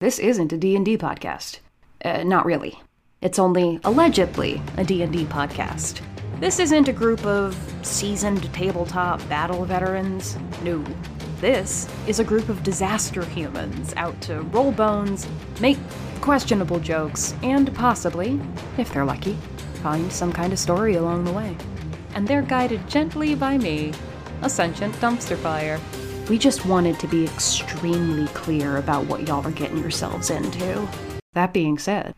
This isn't a D&D podcast. Not really. It's only allegedly a D&D podcast. This isn't a group of seasoned tabletop battle veterans. No. This is a group of disaster humans out to roll bones, make questionable jokes, and possibly, if they're lucky, find some kind of story along the way. And they're guided gently by me, a sentient dumpster fire. We just wanted to be extremely clear about what y'all are getting yourselves into. That being said,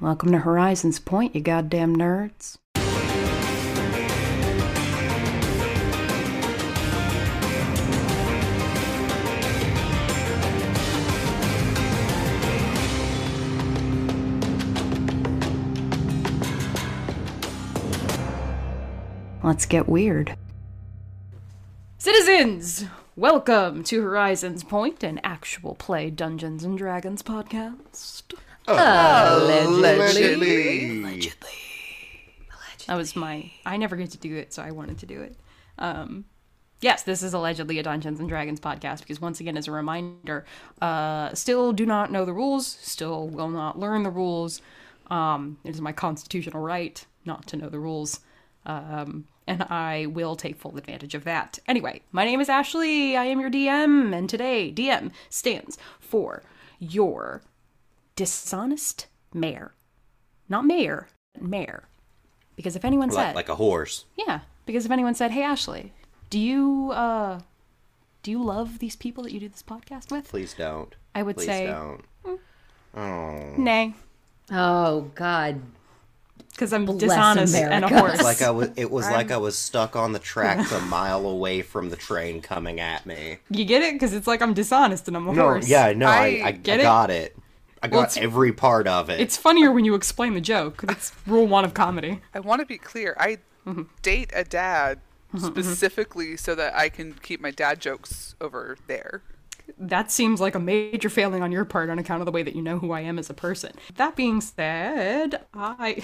welcome to Horizons Point, you goddamn nerds. Let's get weird. Citizens, welcome to Horizons Point, an actual play Dungeons & Dragons podcast. Allegedly. That was my... I never get to do it, so I wanted to do it. Yes, this is allegedly a Dungeons & Dragons podcast, because once again, as a reminder, still do not know the rules, still will not learn the rules. It is my constitutional right not to know the rules. And I will take full advantage of that. Anyway, my name is Ashley, I am your DM, and today DM stands for your dishonest mare. Not mayor, mare. Because if anyone said... Like a horse. Yeah, because if anyone said, hey Ashley, do you love these people that you do this podcast with? Please don't. I would say... Please don't. Oh. Nay. Oh, God. Because I'm dishonest and a horse. It was like I was stuck on the tracks a mile away from the train coming at me. You get it? Because it's like I'm dishonest and I'm a horse. Yeah, no, I got it. I got every part of it. It's funnier when you explain the joke. That's rule one of comedy. I want to be clear. I date a dad specifically so that I can keep my dad jokes over there. That seems like a major failing on your part on account of the way that you know who I am as a person. That being said,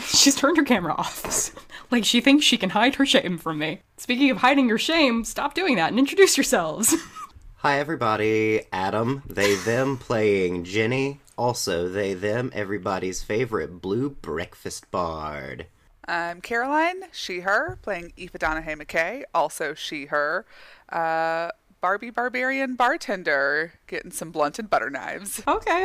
she's turned her camera off. Like, she thinks she can hide her shame from me. Speaking of hiding your shame, stop doing that and introduce yourselves. Hi, everybody. Adam, they, them, playing Jenny. Also, they, them, everybody's favorite blue breakfast bard. I'm Caroline, she, her, playing Aoife Donahue McKay. Also, she, her. Barbie Barbarian Bartender, getting some blunted butter knives. Okay.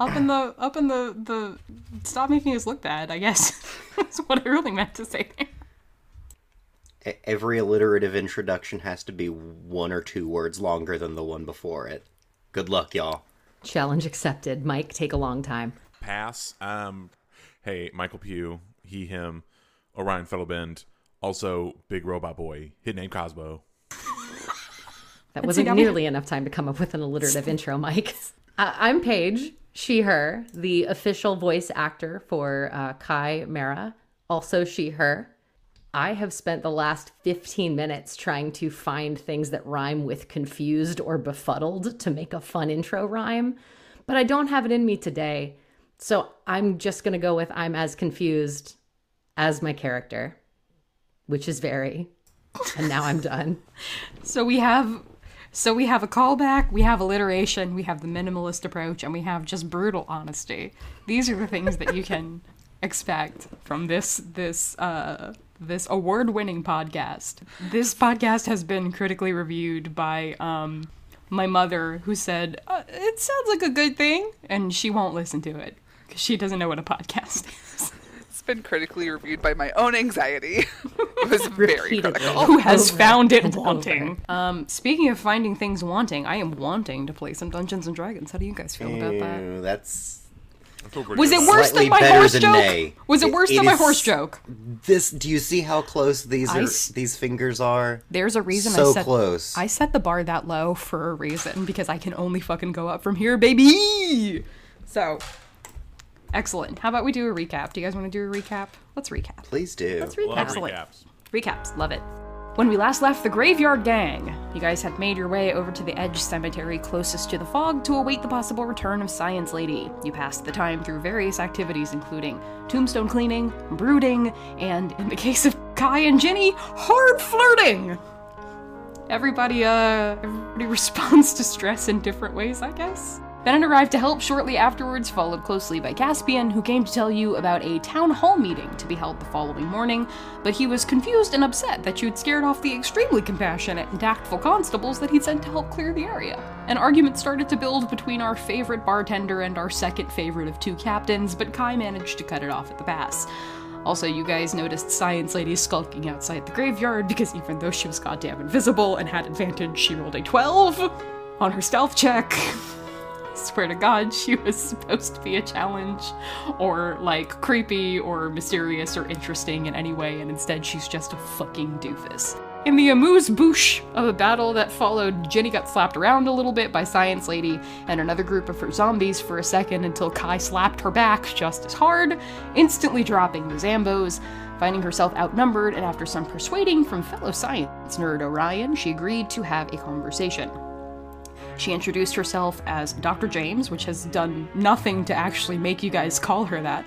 Up in the stop making us look bad, I guess. That's what I really meant to say there. Every alliterative introduction has to be one or two words longer than the one before it. Good luck, y'all. Challenge accepted. Mike, take a long time. Pass. Hey, Michael Pugh, he, him, Orion Fettelbind, also Big Robot Boy, hid name Cosmo. That wasn't nearly enough time to come up with an alliterative intro, Mike. I'm Paige, she, her, the official voice actor for Kai Mera, also she, her. I have spent the last 15 minutes trying to find things that rhyme with confused or befuddled to make a fun intro rhyme, but I don't have it in me today, so I'm just going to go with I'm as confused as my character, which is very, and now I'm done. So we have a callback, we have alliteration, we have the minimalist approach, and we have just brutal honesty. These are the things that you can expect from this award-winning podcast. This podcast has been critically reviewed by my mother, who said, it sounds like a good thing, and she won't listen to it, because she doesn't know what a podcast is. It's been critically reviewed by my own anxiety. It was very critical. Who has found it wanting? Speaking of finding things wanting, I am wanting to play some Dungeons & Dragons. How do you guys feel about that? Was it worse than my horse joke? Was it worse than my horse joke? Do you see how close these fingers are? There's a reason so close. I set the bar that low for a reason, because I can only fucking go up from here, baby! So... excellent. How about we do a recap? Do you guys want to do a recap? Let's recap. Please do. Let's recap. Excellent. Recaps. Love it. When we last left the Graveyard Gang, you guys had made your way over to the Edge Cemetery closest to the fog to await the possible return of Science Lady. You passed the time through various activities, including tombstone cleaning, brooding, and, in the case of Kai and Jenny, hard flirting! everybody responds to stress in different ways, I guess. Bennett arrived to help shortly afterwards, followed closely by Caspian, who came to tell you about a town hall meeting to be held the following morning, but he was confused and upset that you'd scared off the extremely compassionate and tactful constables that he'd sent to help clear the area. An argument started to build between our favorite bartender and our second favorite of two captains, but Kai managed to cut it off at the pass. Also, you guys noticed Science Lady skulking outside the graveyard, because even though she was goddamn invisible and had advantage, she rolled a 12 on her stealth check. Swear to God, she was supposed to be a challenge or, like, creepy or mysterious or interesting in any way, and instead she's just a fucking doofus. In the amuse-bouche of a battle that followed, Jenny got slapped around a little bit by Science Lady and another group of her zombies for a second until Kai slapped her back just as hard, instantly dropping the Zambos. Finding herself outnumbered, and after some persuading from fellow science nerd Orion, she agreed to have a conversation. She introduced herself as Dr. James, which has done nothing to actually make you guys call her that.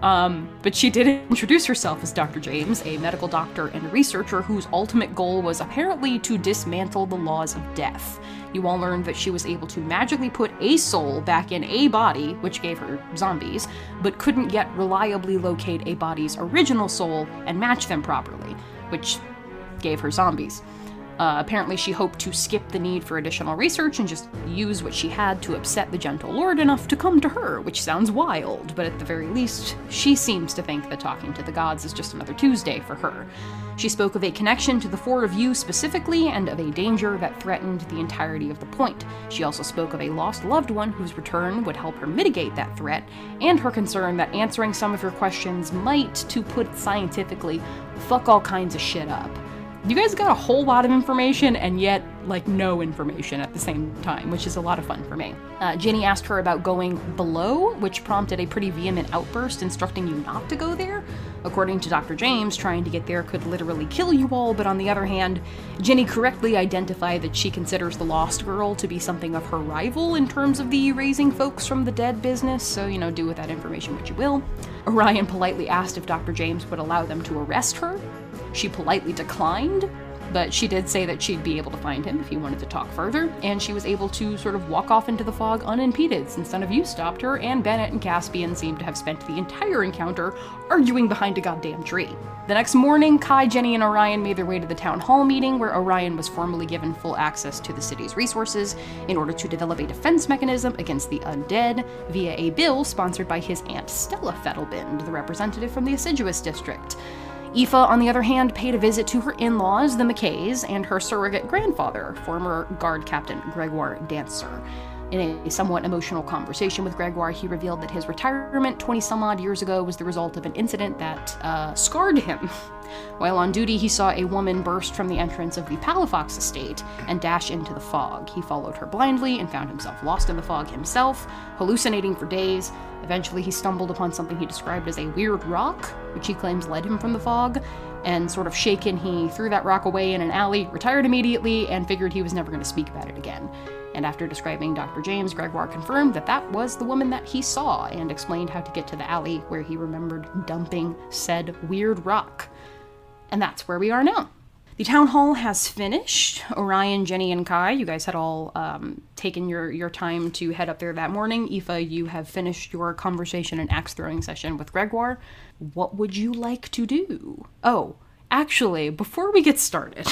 But she did introduce herself as Dr. James, a medical doctor and researcher whose ultimate goal was apparently to dismantle the laws of death. You all learned that she was able to magically put a soul back in a body, which gave her zombies, but couldn't yet reliably locate a body's original soul and match them properly, which gave her zombies. Apparently she hoped to skip the need for additional research and just use what she had to upset the gentle lord enough to come to her, which sounds wild, but at the very least, she seems to think that talking to the gods is just another Tuesday for her. She spoke of a connection to the four of you specifically and of a danger that threatened the entirety of the point. She also spoke of a lost loved one whose return would help her mitigate that threat, and her concern that answering some of your questions might, to put it scientifically, fuck all kinds of shit up. You guys got a whole lot of information and yet, like, no information at the same time, which is a lot of fun for me. Jenny asked her about going below, which prompted a pretty vehement outburst instructing you not to go there. According to Dr. James, trying to get there could literally kill you all, but on the other hand, Jenny correctly identified that she considers the Lost Girl to be something of her rival in terms of the raising folks from the dead business, so, you know, do with that information what you will. Orion politely asked if Dr. James would allow them to arrest her. She politely declined, but she did say that she'd be able to find him if he wanted to talk further, and she was able to sort of walk off into the fog unimpeded since none of you stopped her, and Bennett and Caspian seemed to have spent the entire encounter arguing behind a goddamn tree. The next morning, Kai, Jenny, and Orion made their way to the town hall meeting, where Orion was formally given full access to the city's resources in order to develop a defense mechanism against the undead via a bill sponsored by his aunt Stella Fettelbind, the representative from the Assiduous District. Aoife, on the other hand, paid a visit to her in-laws, the McKays, and her surrogate grandfather, former guard captain Gregoire Dancer. In a somewhat emotional conversation with Gregoire, he revealed that his retirement 20-some-odd years ago was the result of an incident that scarred him. While on duty, he saw a woman burst from the entrance of the Palafox estate and dash into the fog. He followed her blindly and found himself lost in the fog himself, hallucinating for days. Eventually, he stumbled upon something he described as a weird rock, which he claims led him from the fog, and sort of shaken, he threw that rock away in an alley, retired immediately, and figured he was never going to speak about it again. And after describing Dr. James, Gregoire confirmed that that was the woman that he saw and explained how to get to the alley where he remembered dumping said weird rock. And that's where we are now. The town hall has finished. Orion, Jenny, and Kai, you guys had all taken your time to head up there that morning. Aoife, you have finished your conversation and axe-throwing session with Gregoire. What would you like to do? Oh, actually, before we get started...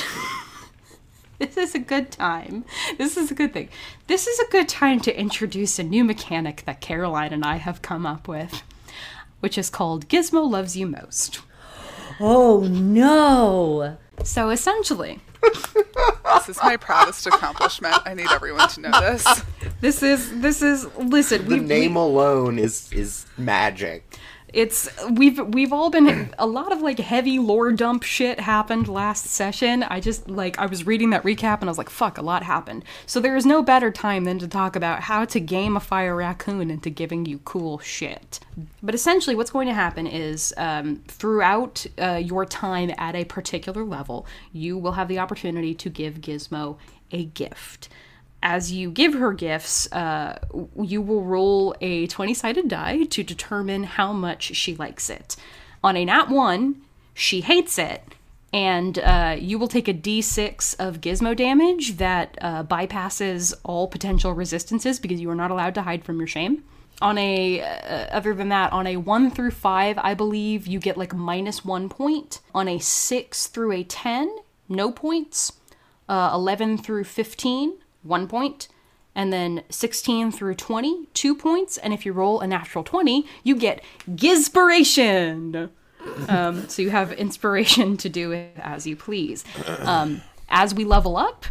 This is a good time. This is a good thing. This is a good time to introduce a new mechanic that Caroline and I have come up with, which is called Gizmo Loves You Most. Oh, no. So essentially... This is my proudest accomplishment. I need everyone to know this. This is listen. The name alone is magic. It's we've all been a lot of like heavy lore dump shit happened last session. I was reading that recap and I was like, fuck, a lot happened. So there is no better time than to talk about how to gamify a raccoon into giving you cool shit. But essentially what's going to happen is throughout your time at a particular level, you will have the opportunity to give Gizmo a gift. As you give her gifts, you will roll a 20-sided die to determine how much she likes it. On a nat 1, she hates it, and you will take a D6 of gizmo damage that bypasses all potential resistances because you are not allowed to hide from your shame. On a, other than that, on a 1 through 5, I believe you get like minus 1 point. On a 6 through a 10, no points. 11 through 15, 1 point. And then 16 through 20, 2 points. And if you roll a natural 20, you get Gizpiration! So you have inspiration to do it as you please. As we level up,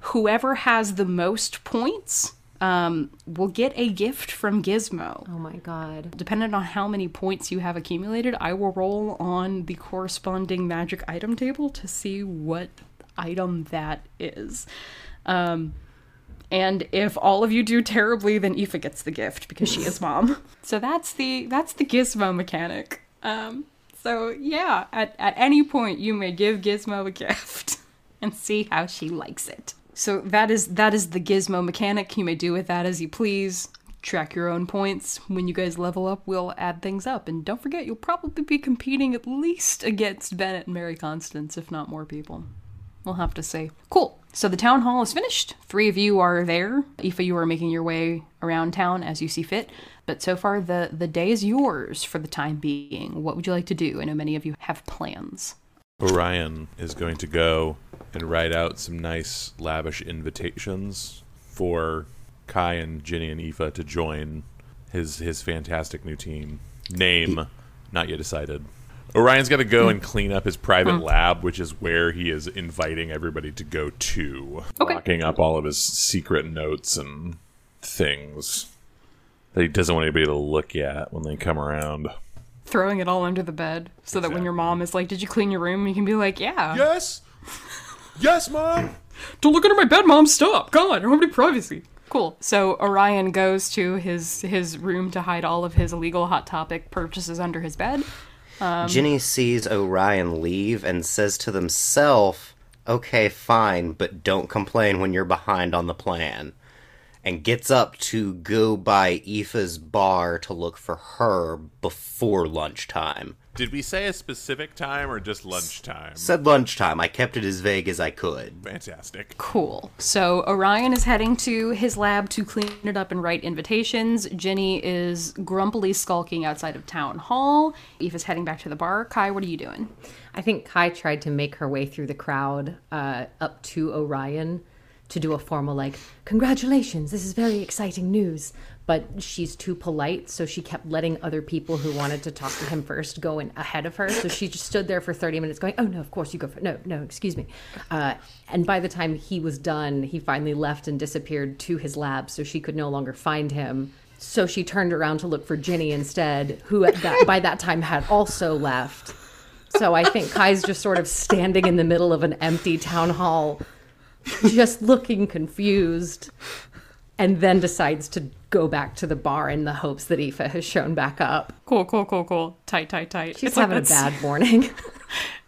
whoever has the most points will get a gift from Gizmo. Oh my god. Depending on how many points you have accumulated, I will roll on the corresponding magic item table to see what item that is. And if all of you do terribly, then Aoife gets the gift because she is mom. So that's the Gizmo mechanic. So yeah, at any point you may give Gizmo a gift and see how she likes it. So that is the Gizmo mechanic. You may do with that as you please. Track your own points. When you guys level up, we'll add things up. And don't forget, you'll probably be competing at least against Bennett and Mary Constance, if not more people. We'll have to see. Cool. So the town hall is finished. 3 of you are there. Aoife, you are making your way around town as you see fit. But so far, the day is yours for the time being. What would you like to do? I know many of you have plans. Orion is going to go and write out some nice, lavish invitations for Kai and Jenny and Aoife to join his fantastic new team. Name, not yet decided. Orion's got to go and clean up his private lab, which is where he is inviting everybody to go to. Okay. Locking up all of his secret notes and things that he doesn't want anybody to look at when they come around. Throwing it all under the bed so that when your mom is like, did you clean your room? You can be like, yeah. Yes. Yes, mom. Don't look under my bed, mom. Stop. God, I don't have any privacy. Cool. So Orion goes to his room to hide all of his illegal Hot Topic purchases under his bed. Jenny sees Orion leave and says to themself, okay, fine, but don't complain when you're behind on the plan. And gets up to go by Aoife's bar to look for her before lunchtime. Did we say a specific time or just lunchtime? Said lunchtime. I kept it as vague as I could. Fantastic. Cool. So Orion is heading to his lab to clean it up and write invitations. Jenny is grumpily skulking outside of town hall. Aoife is heading back to the bar. Kai, what are you doing? I think Kai tried to make her way through the crowd up to Orion to do a formal, like, congratulations, this is very exciting news. But she's too polite, so she kept letting other people who wanted to talk to him first go in ahead of her. So she just stood there for 30 minutes going, oh, no, of course you go first. No, excuse me. And by the time he was done, he finally left and disappeared to his lab, so she could no longer find him. So she turned around to look for Jenny instead, who by that time had also left. So I think Kai's just sort of standing in the middle of an empty town hall, just looking confused. And then decides to go back to the bar in the hopes that Aoife has shown back up. Cool. Tight. She's having a bad morning.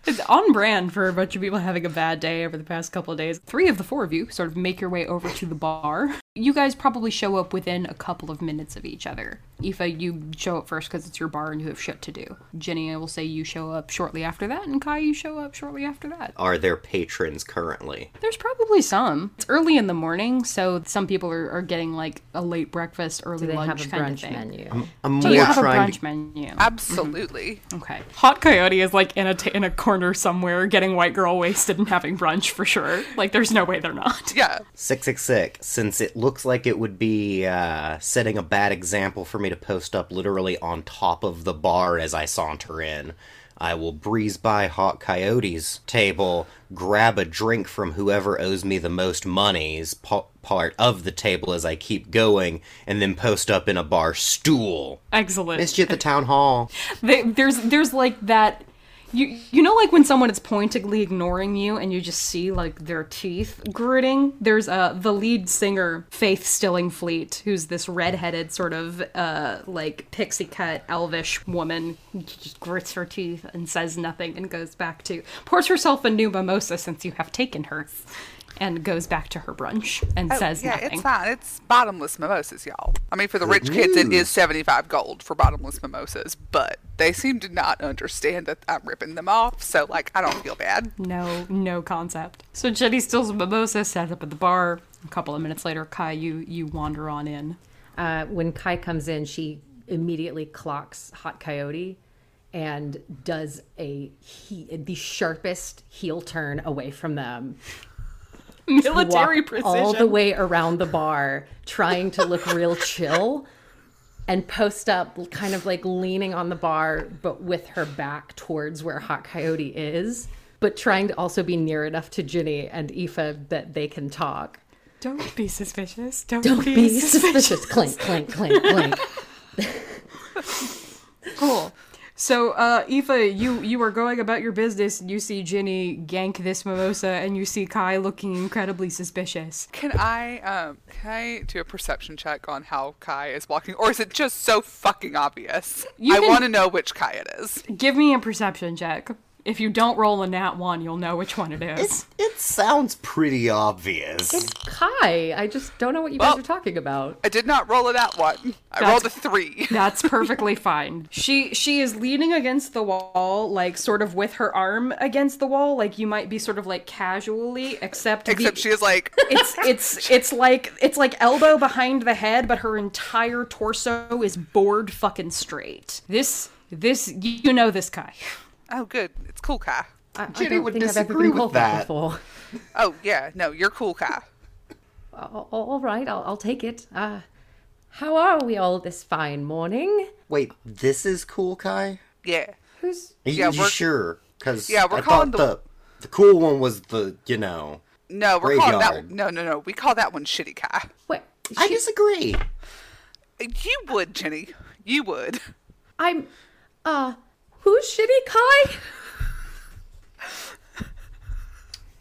It's on brand for a bunch of people having a bad day over the past couple of days. 3 of the 4 of you sort of make your way over to the bar. You guys probably show up within a couple of minutes of each other. Aoife, you show up first because it's your bar and you have shit to do. Jenny, I will say you show up shortly after that, and Kai, you show up shortly after that. Are there patrons currently? There's probably some. It's early in the morning, so some people are getting like a late breakfast, early lunch kind of thing. Do they have a brunch menu? Do you have a brunch menu? Absolutely. Mm-hmm. Okay. Hot Coyote is like in a corner somewhere getting white girl wasted and having brunch for sure. Like, there's no way they're not. Yeah. 666, since it looks like it would be setting a bad example for me to post up literally on top of the bar as I saunter in, I will breeze by Hot Coyote's table, grab a drink from whoever owes me the most money's part of the table as I keep going, and then post up in a bar stool. Excellent. Missed you at the town hall. There's like that. You know, like when someone is pointedly ignoring you and you just see like their teeth gritting? There's the lead singer, Faith Stillingfleet, who's this redheaded sort of like pixie cut elvish woman who just grits her teeth and says nothing and goes back to pours herself a new mimosa since you have taken her. and goes back to her brunch and says nothing. It's fine. It's bottomless mimosas, y'all. I mean, for the rich kids, it is 75 gold for bottomless mimosas, but they seem to not understand that I'm ripping them off, so, like, I don't feel bad. No concept. So Jenny steals a mimosa, sets up at the bar. A couple of minutes later, Kai, you wander on in. When Kai comes in, she immediately clocks Hot Coyote and does the sharpest heel turn away from them. Military precision. All the way around the bar, trying to look real chill, and post up kind of like leaning on the bar, but with her back towards where Hot Coyote is, but trying to also be near enough to Jenny and Aoife that they can talk. Don't be suspicious. Don't be suspicious. Clink, clink, clink, clink. Cool. So, Aoife, you are going about your business, and you see Jenny gank this mimosa, and you see Kai looking incredibly suspicious. Can I do a perception check on how Kai is walking, or is it just so fucking obvious? I want to know which Kai it is. Give me a perception check. If you don't roll a nat one, you'll know which one it is. It sounds pretty obvious. It's Kai. I just don't know what you guys are talking about. I did not roll a nat one. I rolled a 3. That's perfectly fine. She is leaning against the wall, like sort of with her arm against the wall, like you might be sort of like casually, except she is like it's like elbow behind the head, but her entire torso is bored fucking straight. This you know this Kai. Oh, good. It's cool, Kai. Jenny would disagree with that. Oh, yeah. No, you're cool, Kai. All right. I'll take it. How are we all this fine morning? Wait, this is cool, Kai? Yeah. Who's... Are you sure? Because I thought the cool one was the, No, we're graveyard. Calling that... No. We call that one shitty, Kai. What? I disagree. You would, Jenny. You would. I'm... Who's shitty, Kai?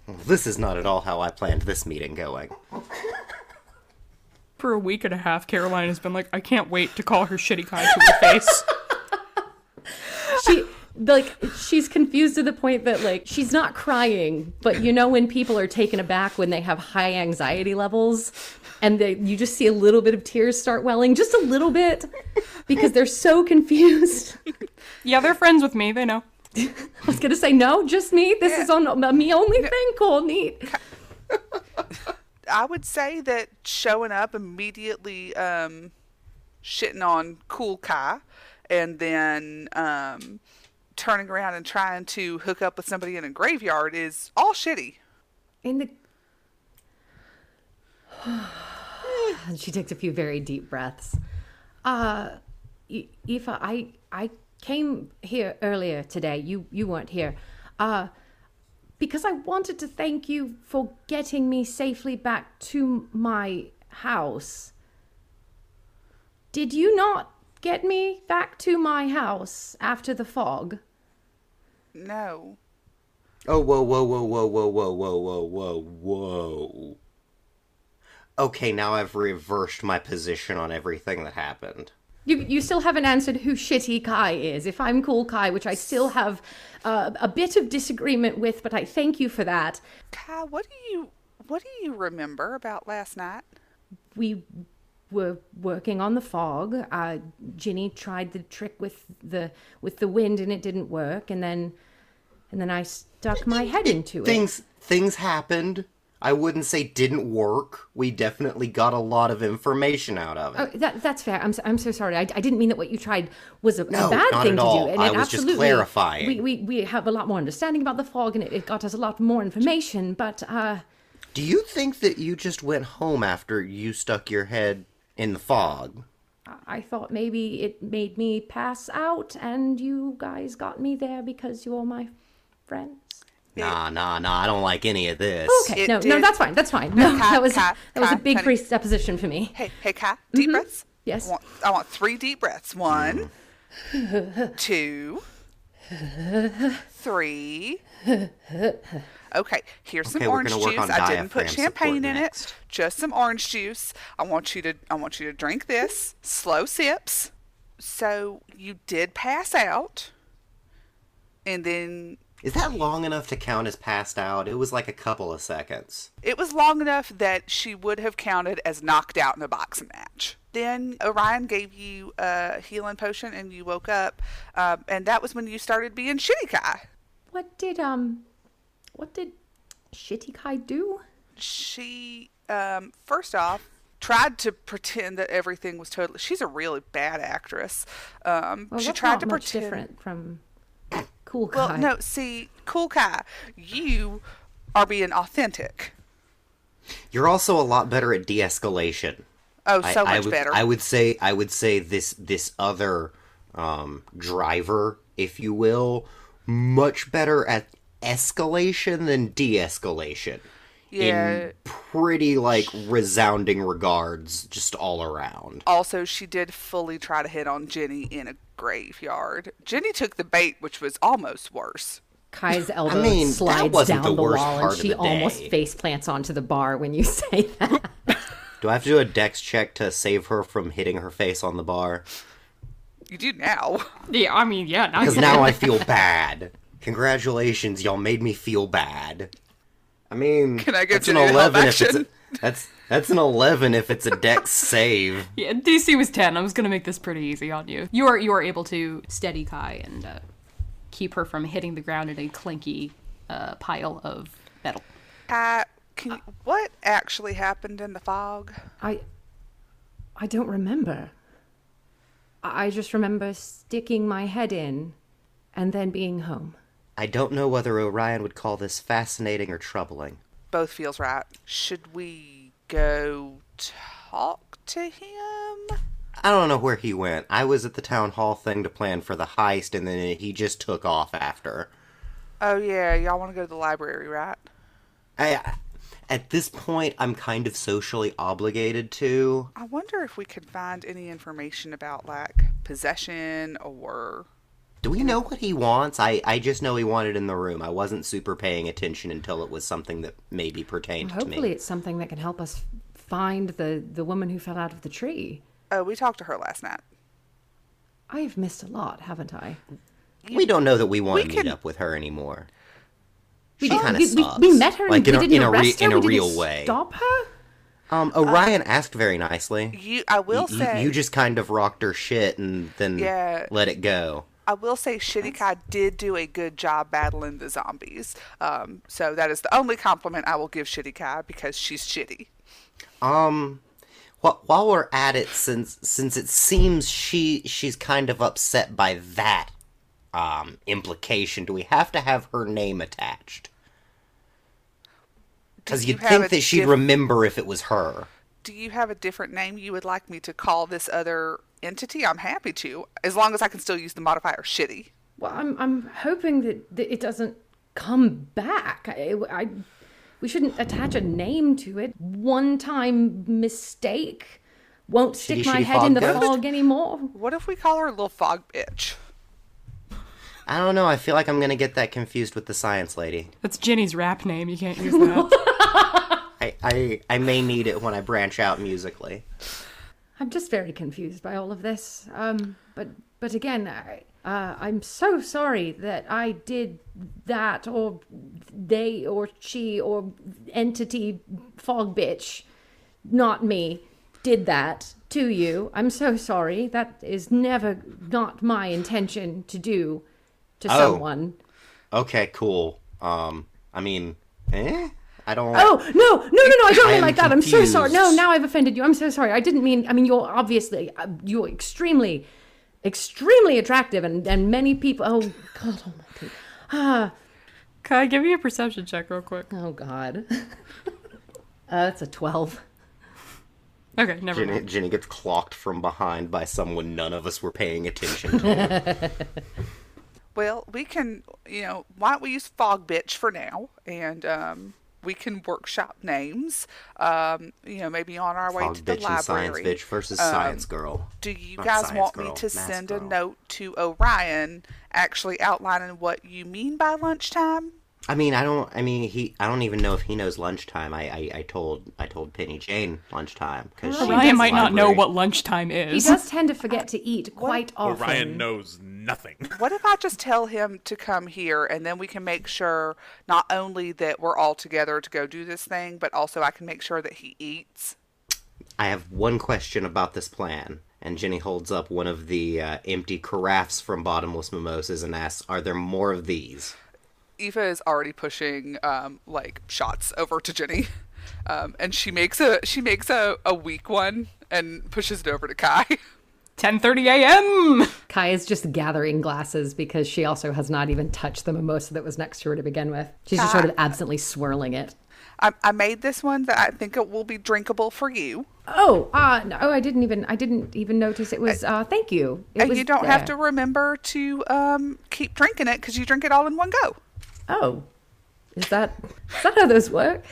Well, this is not at all how I planned this meeting going. For a week and a half, Caroline has been like, I can't wait to call her shitty Kai to her face. She's confused to the point that, like, she's not crying, but you know when people are taken aback when they have high anxiety levels? And you just see a little bit of tears start welling, just a little bit, because they're so confused. Yeah, they're friends with me. They know. I was going to say, no, just me. This is on me only thing. Cool, neat. I would say that showing up immediately, shitting on cool Kai, and then turning around and trying to hook up with somebody in a graveyard is all shitty. And she takes a few very deep breaths. Aoife, I came here earlier today. You weren't here. Because I wanted to thank you for getting me safely back to my house. Did you not get me back to my house after the fog? No. Oh, whoa, whoa, whoa, whoa, whoa, whoa, whoa, whoa, whoa. Okay, now I've reversed my position on everything that happened. You still haven't answered who shitty Kai is. If I'm cool Kai, which I still have a bit of disagreement with, but I thank you for that. Kai, what do you remember about last night? We were working on the fog. Ginny tried the trick with the wind, and it didn't work. And then I stuck my head into it. Things happened. I wouldn't say didn't work. We definitely got a lot of information out of it. Oh, that's fair. I'm so sorry. I didn't mean that what you tried was a bad thing to do. And I was just clarifying. We have a lot more understanding about the fog, and it got us a lot more information, but... Do you think that you just went home after you stuck your head in the fog? I thought maybe it made me pass out, and you guys got me there because you're my friend. Nah, I don't like any of this. Okay, no, that's fine. No, that was a big presupposition for me. Hey, Kai, deep breaths? Yes. I want 3 deep breaths. 1, 2, 3. Okay, here's some orange juice. I didn't put champagne in it. Just some orange juice. I want you to drink this. Slow sips. So you did pass out, and then Is that long enough to count as passed out? It was like a couple of seconds. It was long enough that she would have counted as knocked out in a boxing match. Then Orion gave you a healing potion and you woke up. And that was when you started being Shitty Kai. What did Shitty Kai do? She, first off, tried to pretend that everything was totally... She's a really bad actress. Well, she tried to pretend... different from... Cool Kai. Well, no, see, Cool Kai, you are being authentic. You're also a lot better at de-escalation. Oh, better. I would say this other driver, if you will, much better at escalation than de-escalation. Yeah. In pretty, resounding regards, just all around. Also, she did fully try to hit on Jenny in a graveyard. Jenny took the bait, which was almost worse. Kai's elbow slides down the wall, and she almost face plants onto the bar when you say that. Do I have to do a dex check to save her from hitting her face on the bar? You do now. Yeah, now. Because now I feel bad. Congratulations, y'all made me feel bad. Can I get to an 11 if it's that's an 11 if it's a dex save. Yeah, DC was 10. I was gonna make this pretty easy on you. You are able to steady Kai and keep her from hitting the ground in a clinky pile of metal. What actually happened in the fog? I don't remember. I just remember sticking my head in, and then being home. I don't know whether Orion would call this fascinating or troubling. Both feels right. Should we go talk to him? I don't know where he went. I was at the town hall thing to plan for the heist, and then he just took off after. Oh, yeah. Y'all want to go to the library, right? At this point, I'm kind of socially obligated to. I wonder if we could find any information about, possession or... Do we know what he wants? I just know he wanted in the room. I wasn't super paying attention until it was something that maybe pertained to me. Hopefully it's something that can help us find the woman who fell out of the tree. Oh, we talked to her last night. I've missed a lot, haven't I? We don't know that we want to meet up with her anymore. She kind of sucks. We met her and we didn't arrest her? We didn't stop her? Orion asked very nicely. You just kind of rocked her shit and then let it go. I will say Shitty Kai did do a good job battling the zombies. So that is the only compliment I will give Shitty Kai because she's shitty. While we're at it, since it seems she's kind of upset by that implication, do we have to have her name attached? Because you'd think that she'd remember if it was her. Do you have a different name you would like me to call this other... entity? I'm happy to, as long as I can still use the modifier shitty. Well, I'm hoping that it doesn't come back. We shouldn't attach a name to it. One time mistake won't stick shitty, my shitty head in the fog anymore. What if we call her Little Fog Bitch? I don't know. I feel like I'm going to get that confused with the Science Lady. That's Jenny's rap name. You can't use that. I may need it when I branch out musically. I'm just very confused by all of this. But again, I'm so sorry that I did that, or they, or she, or entity fog bitch, not me, did that to you. I'm so sorry. That is never not my intention to do to someone. Okay, cool. Oh, no, I don't mean like that. I'm so sorry. No, now I've offended you. I'm so sorry. I didn't mean, you're obviously, you're extremely, extremely attractive and many people, oh, God almighty. Kai, give me a perception check real quick. Oh, God. That's a 12. Okay, never mind. Jenny gets clocked from behind by someone none of us were paying attention to. Well, we can, why don't we use Fog Bitch for now and, we can workshop names, maybe on our way to the library. Fog Bitch and Science Bitch versus Science Girl. Do you guys want me to send a note to Orion actually outlining what you mean by lunchtime? I don't even know if he knows lunchtime. I told Penny Jane lunchtime. Orion might not know what lunchtime is. He does tend to forget to eat quite often. Orion knows nothing. What if I just tell him to come here, and then we can make sure not only that we're all together to go do this thing, but also I can make sure that he eats? I have one question about this plan. And Jenny holds up one of the empty carafes from Bottomless Mimosas and asks, are there more of these? Aoife is already pushing, shots over to Jenny. And she makes a weak one and pushes it over to Kai. 10:30 a.m. Kai is just gathering glasses because she also has not even touched the mimosa that was next to her to begin with. She's just sort of absently swirling it. I made this one that I think it will be drinkable for you. Oh, no, I didn't even notice it was. Thank you. You don't have to remember to keep drinking it because you drink it all in one go. Oh, is that how those work?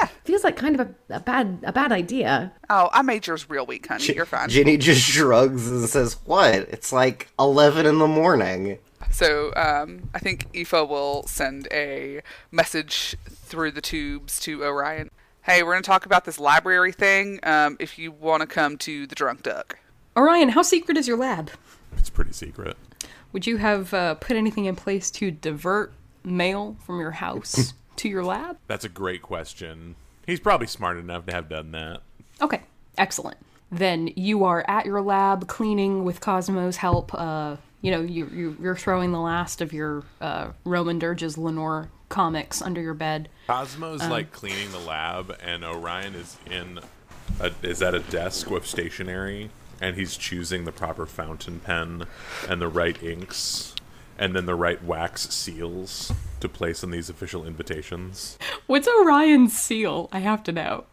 Yeah. Feels like kind of a bad idea. Oh, I made yours real weak, honey. You're fine. Jenny just shrugs and says, what? It's like 11 in the morning. So I think Aoife will send a message through the tubes to Orion. Hey, we're going to talk about this library thing if you want to come to the Drunk Duck. Orion, how secret is your lab? It's pretty secret. Would you have put anything in place to divert mail from your house? To your lab? That's a great question. He's probably smart enough to have done that. Okay, excellent. Then you are at your lab cleaning with Cosmo's help. You're throwing the last of your Roman Dirge's Lenore comics under your bed. Cosmo's cleaning the lab, and Orion is at a desk with stationery, and he's choosing the proper fountain pen and the right inks. And then the right wax seals to place on these official invitations. What's Orion's seal? I have to know.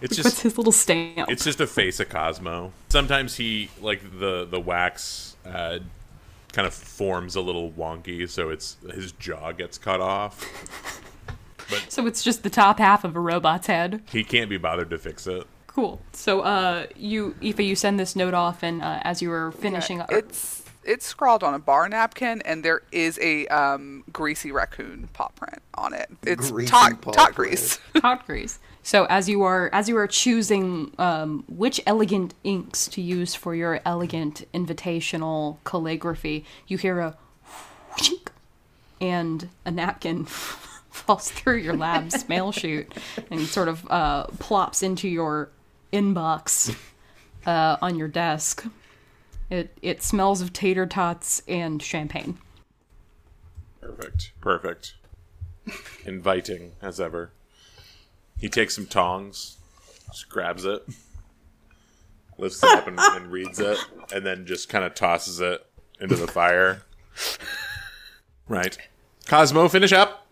What's his little stamp? It's just a face of Cosmo. Sometimes he, the wax kind of forms a little wonky, so his jaw gets cut off. But so it's just the top half of a robot's head? He can't be bothered to fix it. Cool. So, Aoife, you send this note off, and as you were finishing up... It's scrawled on a bar napkin, and there is a greasy raccoon paw print on it. It's tot grease. Tot grease. So as you are choosing which elegant inks to use for your elegant invitational calligraphy, you hear a whooshink, and a napkin falls through your lab's mail chute and sort of plops into your inbox on your desk. It smells of tater tots and champagne. Perfect. Inviting, as ever. He takes some tongs, just grabs it, lifts it up and reads it, and then just kind of tosses it into the fire. Right. Cosmo, finish up!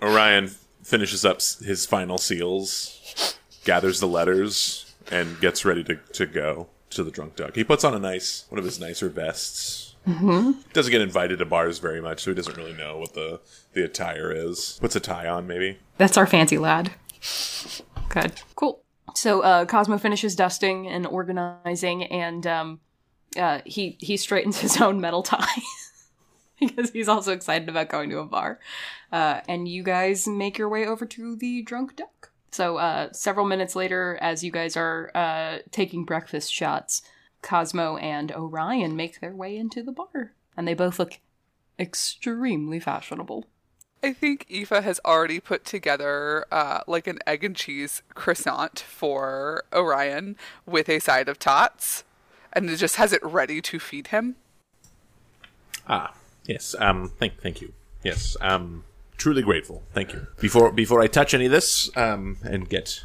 Orion finishes up his final seals, gathers the letters, and gets ready to go. To the Drunk Duck. He puts on one of his nicer vests. Mm-hmm. Doesn't get invited to bars very much, so he doesn't really know what the attire is. Puts a tie on, maybe. That's our fancy lad. Good. Cool. So Cosmo finishes dusting and organizing, and he straightens his own metal tie because he's also excited about going to a bar. And you guys make your way over to the Drunk Duck. So several minutes later, as you guys are taking breakfast shots, Cosmo and Orion make their way into the bar. And they both look extremely fashionable. I think Aoife has already put together an egg and cheese croissant for Orion with a side of tots. And it just has it ready to feed him. Ah, yes. Thank you. Yes. Truly grateful. Thank you. Before I touch any of this and get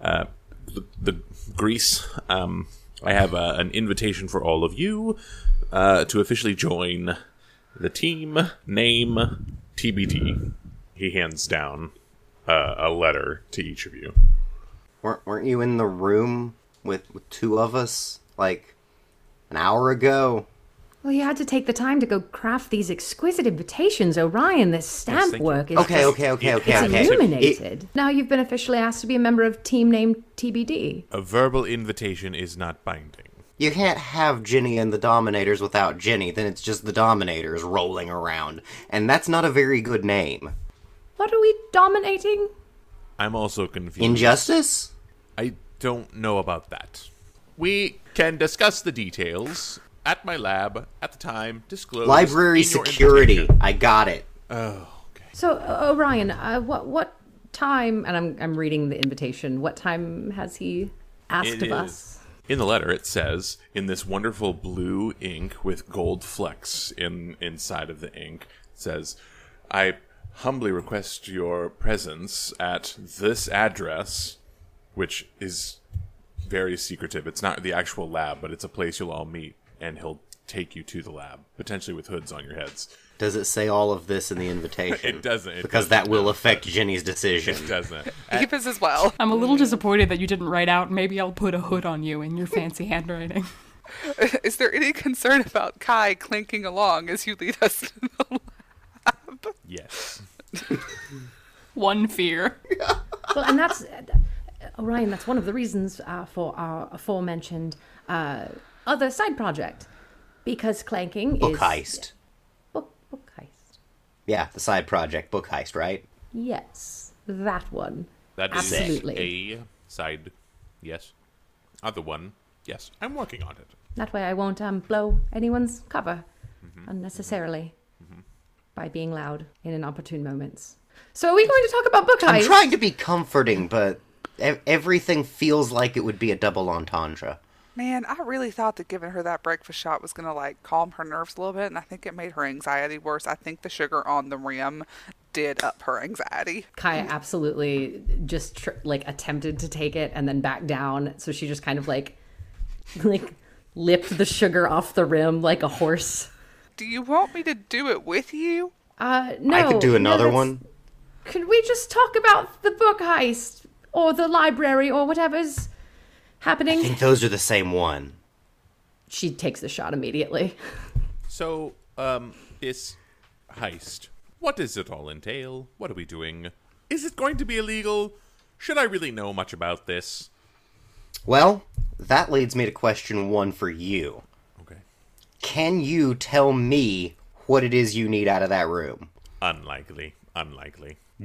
the grease, I have an invitation for all of you to officially join the team. Name TBT. He hands down a letter to each of you. Weren't you in the room with two of us an hour ago? Well, you had to take the time to go craft these exquisite invitations, Orion. This stamp work is okay. Illuminated. Now you've been officially asked to be a member of team named TBD. A verbal invitation is not binding. You can't have Jenny and the Dominators without Jenny. Then it's just the Dominators rolling around. And that's not a very good name. What are we dominating? I'm also confused. Injustice? I don't know about that. We can discuss the details... at my lab at the time disclosed. Library security. I got it. Oh, okay. So, Orion, what time? And I'm reading the invitation. What time has he asked of us? In the letter, it says, in this wonderful blue ink with gold flecks inside of the ink, it says, I humbly request your presence at this address, which is very secretive. It's not the actual lab, but it's a place you'll all meet, and he'll take you to the lab, potentially with hoods on your heads. Does it say all of this in the invitation? It doesn't. That will affect Jenny's decision. It doesn't. Keep us as well. I'm a little disappointed that you didn't write out, maybe I'll put a hood on you in your fancy handwriting. Is there any concern about Kai clinking along as you lead us to the lab? Yes. One fear. Well, and that's... Orion, that's one of the reasons for our aforementioned other side project, because clanking book is... heist. Book heist. Yeah, the side project, book heist, right? Yes, that one. That is absolutely a side, yes. Other one, yes. I'm working on it. That way I won't blow anyone's cover unnecessarily by being loud in inopportune moments. So are we going to talk about book heist? I'm trying to be comforting, but... everything feels like it would be a double entendre. Man, I really thought that giving her that breakfast shot was going to, calm her nerves a little bit, and I think it made her anxiety worse. I think the sugar on the rim did up her anxiety. Kai absolutely just, attempted to take it and then back down, so she just kind of, lipped the sugar off the rim like a horse. Do you want me to do it with you? No. I could do another one. Could we just talk about the book heist? Or the library, or whatever's happening. I think those are the same one. She takes the shot immediately. So, this heist. What does it all entail? What are we doing? Is it going to be illegal? Should I really know much about this? Well, that leads me to question one for you. Okay. Can you tell me what it is you need out of that room? Unlikely.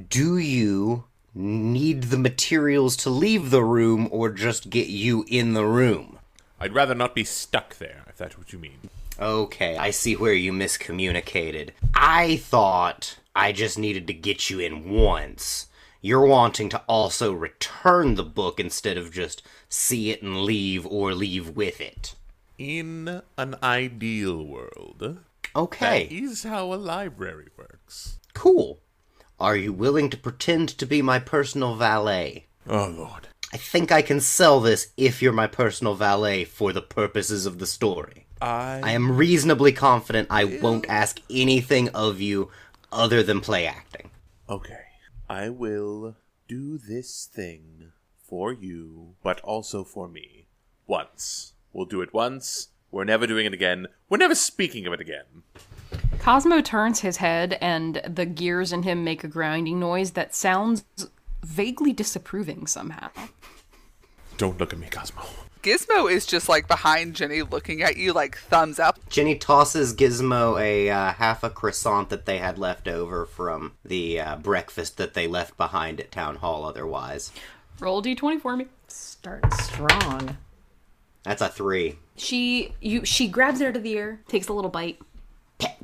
Do you... need the materials to leave the room, or just get you in the room? I'd rather not be stuck there, if that's what you mean. Okay, I see where you miscommunicated. I thought I just needed to get you in once. You're wanting to also return the book instead of just see it and leave, or leave with it. In an ideal world, okay, that is how a library works. Cool. Are you willing to pretend to be my personal valet? Oh, Lord. I think I can sell this if you're my personal valet for the purposes of the story. I am reasonably confident I won't ask anything of you other than play acting. Okay. I will do this thing for you, but also for me. Once. We'll do it once. We're never doing it again. We're never speaking of it again. Cosmo turns his head, and the gears in him make a grinding noise that sounds vaguely disapproving somehow. Don't look at me, Cosmo. Gizmo is just, behind Jenny looking at you, thumbs up. Jenny tosses Gizmo a half a croissant that they had left over from the breakfast that they left behind at Town Hall otherwise. Roll D20 for me. Start strong. That's a 3. She grabs it out of the air, takes a little bite. Pet.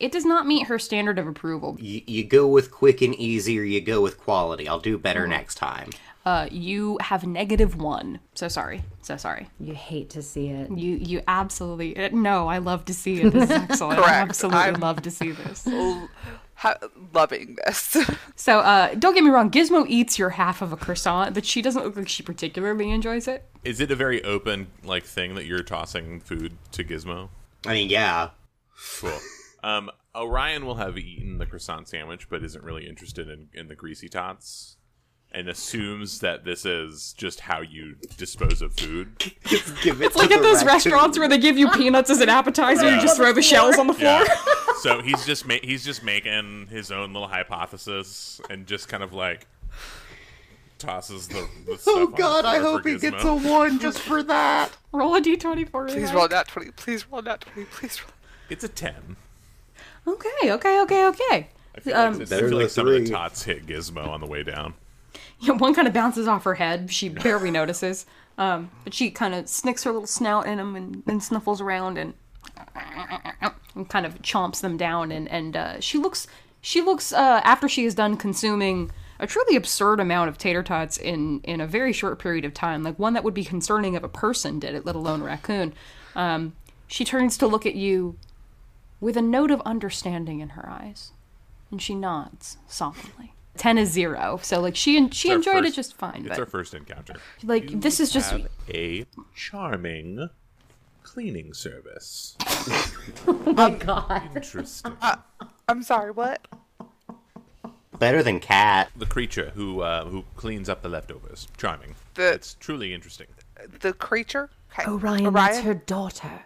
It does not meet her standard of approval. You go with quick and easy, or you go with quality. I'll do better next time. You have -1. So sorry. You hate to see it. You absolutely... No, I love to see it. This is excellent. Correct. I absolutely love to see this. Loving this. So, don't get me wrong, Gizmo eats your half of a croissant, but she doesn't look like she particularly enjoys it. Is it a very open, thing that you're tossing food to Gizmo? I mean, yeah. Cool. Orion will have eaten the croissant sandwich, but isn't really interested in the greasy tots, and assumes that this is just how you dispose of food. It's like at those restaurants where they give you peanuts as an appetizer, and you just throw the shells on the floor. Yeah. So he's just making his own little hypothesis, and just kind of tosses the stuff. Oh God! I hope he gets a 1 just for that. Roll a D20 for me. Please roll that 20. It's a 10. Okay. I feel like some of the tots hit Gizmo on the way down. Yeah, one kind of bounces off her head. She barely notices. But she kind of snicks her little snout in them and snuffles around and kind of chomps them down. And she looks after she is done consuming a truly absurd amount of tater tots in a very short period of time, like one that would be concerning if a person did it, let alone a raccoon. She turns to look at you with a note of understanding in her eyes, and she nods solemnly. 10 is 0, so like she enjoyed it just fine. It's our first encounter. Like you this is just have a charming cleaning service. Oh my God! Interesting. I'm sorry. What? Better than Cat. The creature who cleans up the leftovers. Charming. It's truly interesting. The creature. Okay. Orion, that's her daughter.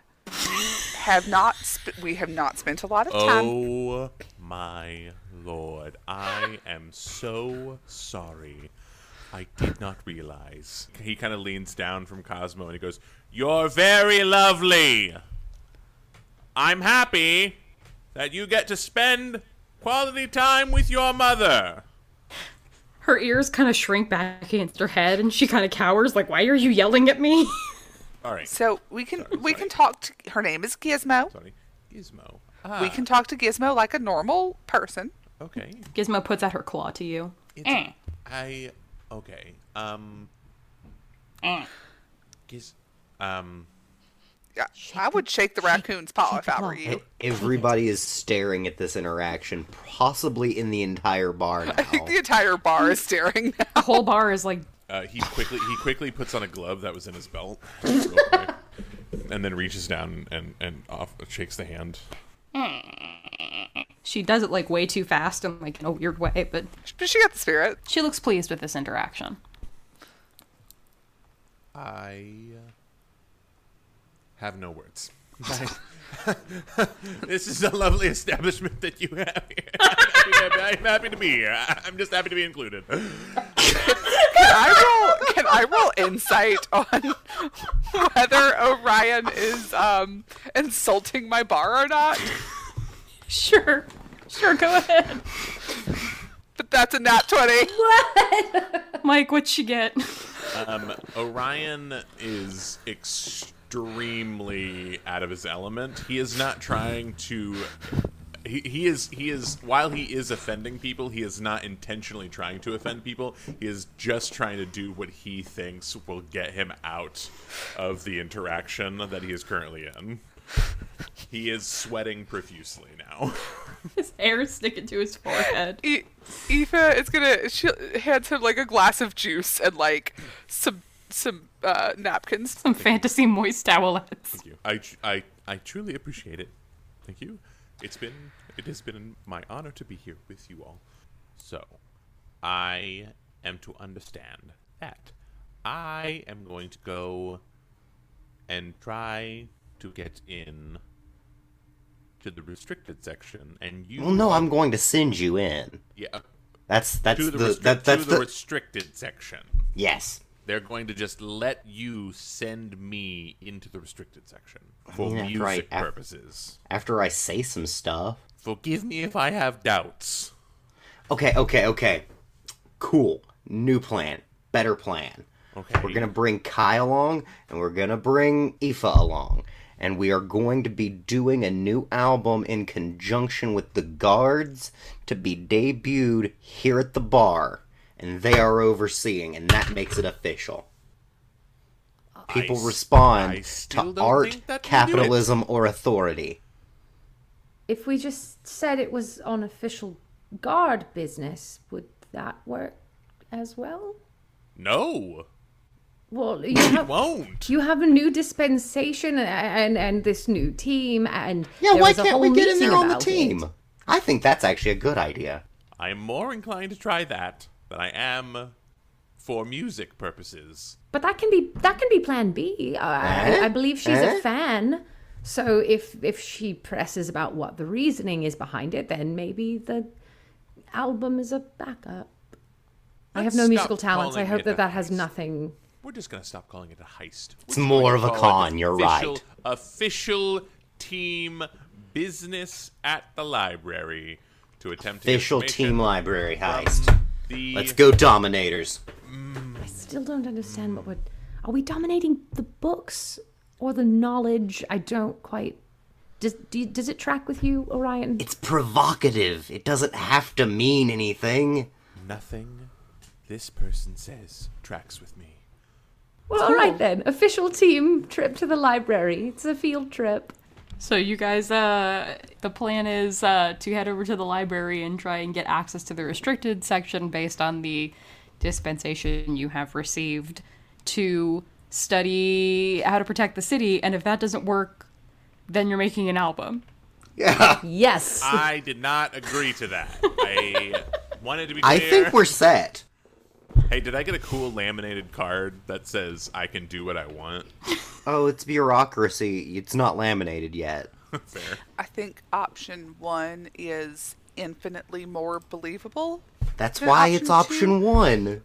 We have not spent a lot of time. Oh my Lord! I am so sorry. I did not realize. He kind of leans down from Cosmo and he goes, "You're very lovely. I'm happy that you get to spend quality time with your mother." Her ears kind of shrink back against her head, and she kind of cowers, like, "Why are you yelling at me?" All right. So we can talk to... Her name is Gizmo. Sorry. Gizmo. We can talk to Gizmo like a normal person. Okay. Gizmo puts out her claw to you. I would shake the raccoon's paw if I were you. Everybody is staring at this interaction, possibly in the entire bar now. I think the entire bar is staring now. The whole bar is like... He quickly puts on a glove that was in his belt, real quick, and then reaches down and shakes the hand. She does it like way too fast and like in a weird way, but she got the spirit. She looks pleased with this interaction. I have no words. This is a lovely establishment that you have here. I'm happy to be here. I'm just happy to be included. Can I roll insight on whether Orion is insulting my bar or not? Sure, go ahead. But that's a nat 20. What? Mike, what'd she get? Orion is extremely out of his element. He is not trying to... He is. While he is offending people, he is not intentionally trying to offend people. He is just trying to do what he thinks will get him out of the interaction that he is currently in. He is sweating profusely now. His hair is sticking to his forehead. Aoife is gonna. She hands him like a glass of juice and like some napkins, some fantasy moist towelettes. Thank you. I truly appreciate it. Thank you. It has been my honor to be here with you all. So, I am to understand that I am going to go and try to get in to the restricted section, and you. Well, no, I'm going to send you in. Yeah, that's the restricted section. Yes. They're going to just let you send me into the restricted section for music purposes. After I say some stuff. Forgive me if I have doubts. Okay. Cool. New plan. Better plan. Okay. We're going to bring Kai along, and we're going to bring Aoife along. And we are going to be doing a new album in conjunction with the Guards to be debuted here at the bar. And they are overseeing, and that makes it official. People respond to art, capitalism, or authority. If we just said it was on official guard business, would that work as well? No. Well, it won't. You have a new dispensation and this new team, and yeah, why can't we get in there on the team? It. I think that's actually a good idea. I'm more inclined to try that. But I am for music purposes. But that can be Plan B. I believe she's a fan. So if she presses about what the reasoning is behind it, then maybe the album is a backup. I have no musical talents. I hope that has nothing. We're just going to stop calling it a heist. It's more of a con, you're right. Official team business at the library to attempt to... Official team library heist. Let's go, Dominators. I still don't understand what would. Are we dominating the books or the knowledge? I don't quite. Does it track with you, Orion? It's provocative. It doesn't have to mean anything. Nothing this person says tracks with me. Well, cool. All right then. Official team trip to the library. It's a field trip. So you guys, the plan is to head over to the library and try and get access to the restricted section based on the dispensation you have received to study how to protect the city. And if that doesn't work, then you're making an album. Yeah. Yes. I did not agree to that. I wanted to be clear. I think we're set. Hey, did I get a cool laminated card that says I can do what I want? Oh, it's bureaucracy. It's not laminated yet. Fair. I think option one is infinitely more believable. That's why it's option one.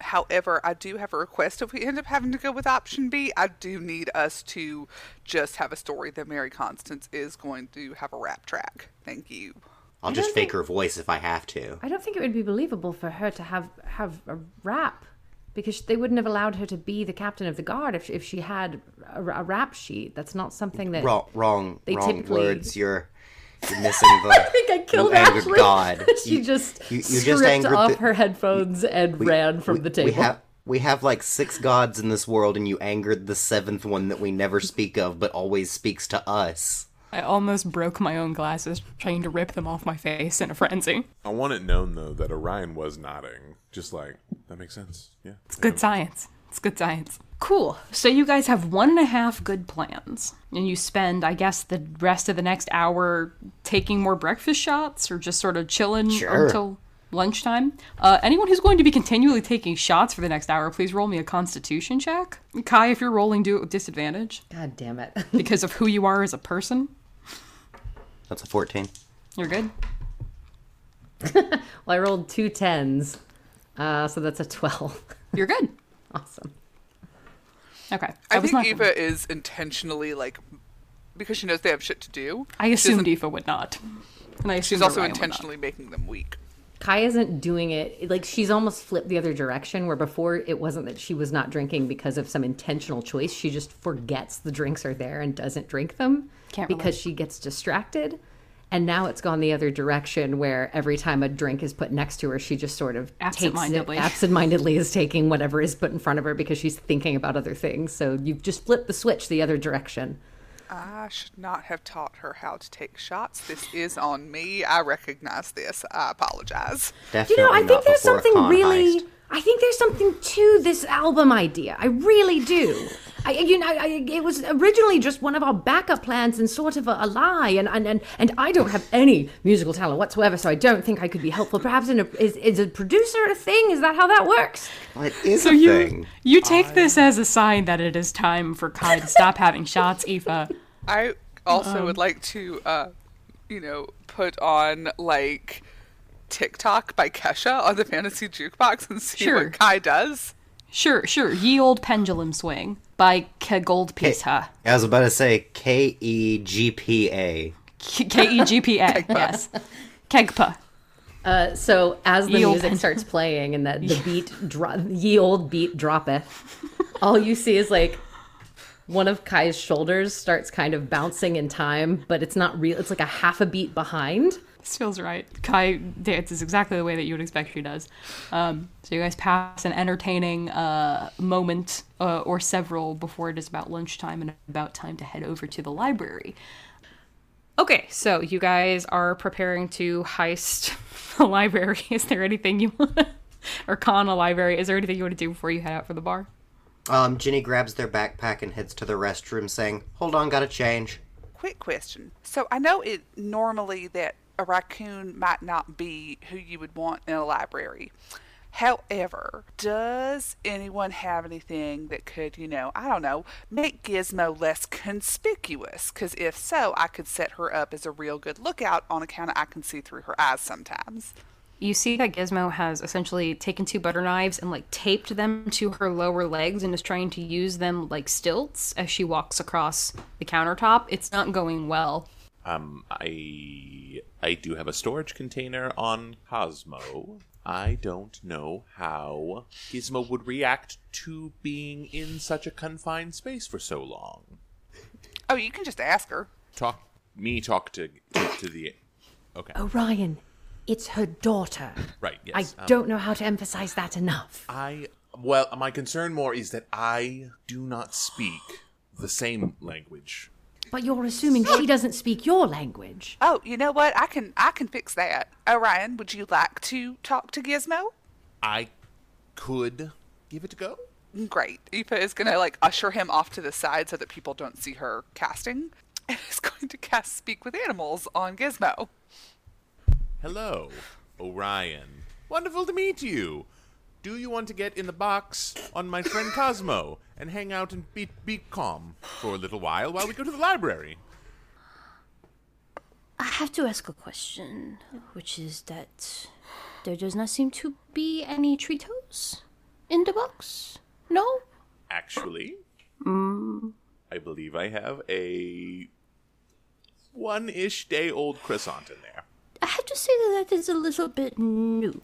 However, I do have a request. If we end up having to go with option B, I do need us to just have a story that Mary Constance is going to have a rap track. Thank you. I'll just fake her voice if I have to. I don't think it would be believable for her to have a rap, because they wouldn't have allowed her to be the captain of the guard if she had a rap sheet. That's not something that wrong typically... words. You're missing the. I think I killed Ashley. God, she just stripped off her headphones and ran from the table. We have like 6 gods in this world, and you angered the 7th one that we never speak of, but always speaks to us. I almost broke my own glasses trying to rip them off my face in a frenzy. I want it known, though, that Orion was nodding. Just like, that makes sense. Yeah. It's good science. It's good science. Cool. So you guys have 1.5 good plans. And you spend, I guess, the rest of the next hour taking more breakfast shots or just sort of chilling until lunchtime. Anyone who's going to be continually taking shots for the next hour, please roll me a constitution check. Kai, if you're rolling, do it with disadvantage. God damn it. Because of who you are as a person. That's a 14. You're good. Well, I rolled 2 10s, so that's a 12. You're good. Awesome. Okay. I think Eva is intentionally, like, because she knows they have shit to do. I assumed Eva would not. And I assumed she's also intentionally making them weak. Kai isn't doing it. Like, she's almost flipped the other direction, where before it wasn't that she was not drinking because of some intentional choice. She just forgets the drinks are there and doesn't drink them. Can't because relate. She gets distracted. And now it's gone the other direction, where every time a drink is put next to her, she just sort of absentmindedly is taking whatever is put in front of her because she's thinking about other things. So you've just flipped the switch the other direction. I should not have taught her how to take shots. This is on me. I recognize this. I apologize. Definitely I think there's something really... Heist. I think there's something to this album idea. I really do. It was originally just one of our backup plans and sort of a lie. And I don't have any musical talent whatsoever, so I don't think I could be helpful. Perhaps is a producer a thing? Is that how that works? Well, it is so a thing. You take this as a sign that it is time for Kai to stop having shots, Aoife. I also would like to, put on, like... TikTok by Kesha on the Fantasy Jukebox and see what Kai does. Sure. Ye Old Pendulum Swing by Kegolpisa. I was about to say Kegpa. Kegpa, yes. Kegpa. So as the music starts playing and the beat, Ye Old Beat droppeth, all you see is like one of Kai's shoulders starts kind of bouncing in time, but it's not real. It's like a half a beat behind. This feels right. Kai dances exactly the way that you would expect she does. So you guys pass an entertaining moment or several before it is about lunchtime and about time to head over to the library. Okay, so you guys are preparing to heist the library. Is there anything you want to... Or con a library. Is there anything you want to do before you head out for the bar? Jenny grabs their backpack and heads to the restroom saying, "Hold on, gotta change." Quick question. So I know it normally that a raccoon might not be who you would want in a library. However, does anyone have anything that could, make Gizmo less conspicuous? Because if so, I could set her up as a real good lookout on account of I can see through her eyes sometimes. You see that Gizmo has essentially taken 2 butter knives and, like, taped them to her lower legs and is trying to use them like stilts as she walks across the countertop. It's not going well. I do have a storage container on Cosmo. I don't know how Gizmo would react to being in such a confined space for so long. Oh, you can just ask her. Talk to the... Okay. Orion, it's her daughter. Right, yes. I don't know how to emphasize that enough. Well, my concern more is that I do not speak the same language. But you're assuming she doesn't speak your language. Oh, you know what? I can fix that. Orion, would you like to talk to Gizmo? I could give it a go. Great. Aoife is going to, usher him off to the side so that people don't see her casting. And is going to cast Speak with Animals on Gizmo. Hello, Orion. Wonderful to meet you. Do you want to get in the box on my friend Cosmo and hang out and be calm for a little while we go to the library? I have to ask a question, which is that there does not seem to be any Treatos in the box. No? Actually, I believe I have a one-ish day-old croissant in there. I have to say that is a little bit new.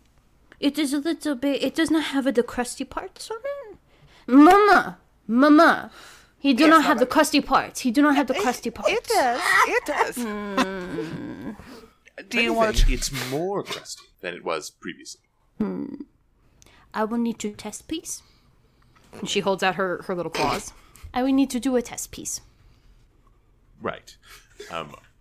It does not have the crusty parts on it. Mama. He do not have the crusty parts. It does. Do you want to... It's more crusty than it was previously. I will need to test piece. And she holds out her little claws. I will need to do a test piece. Right.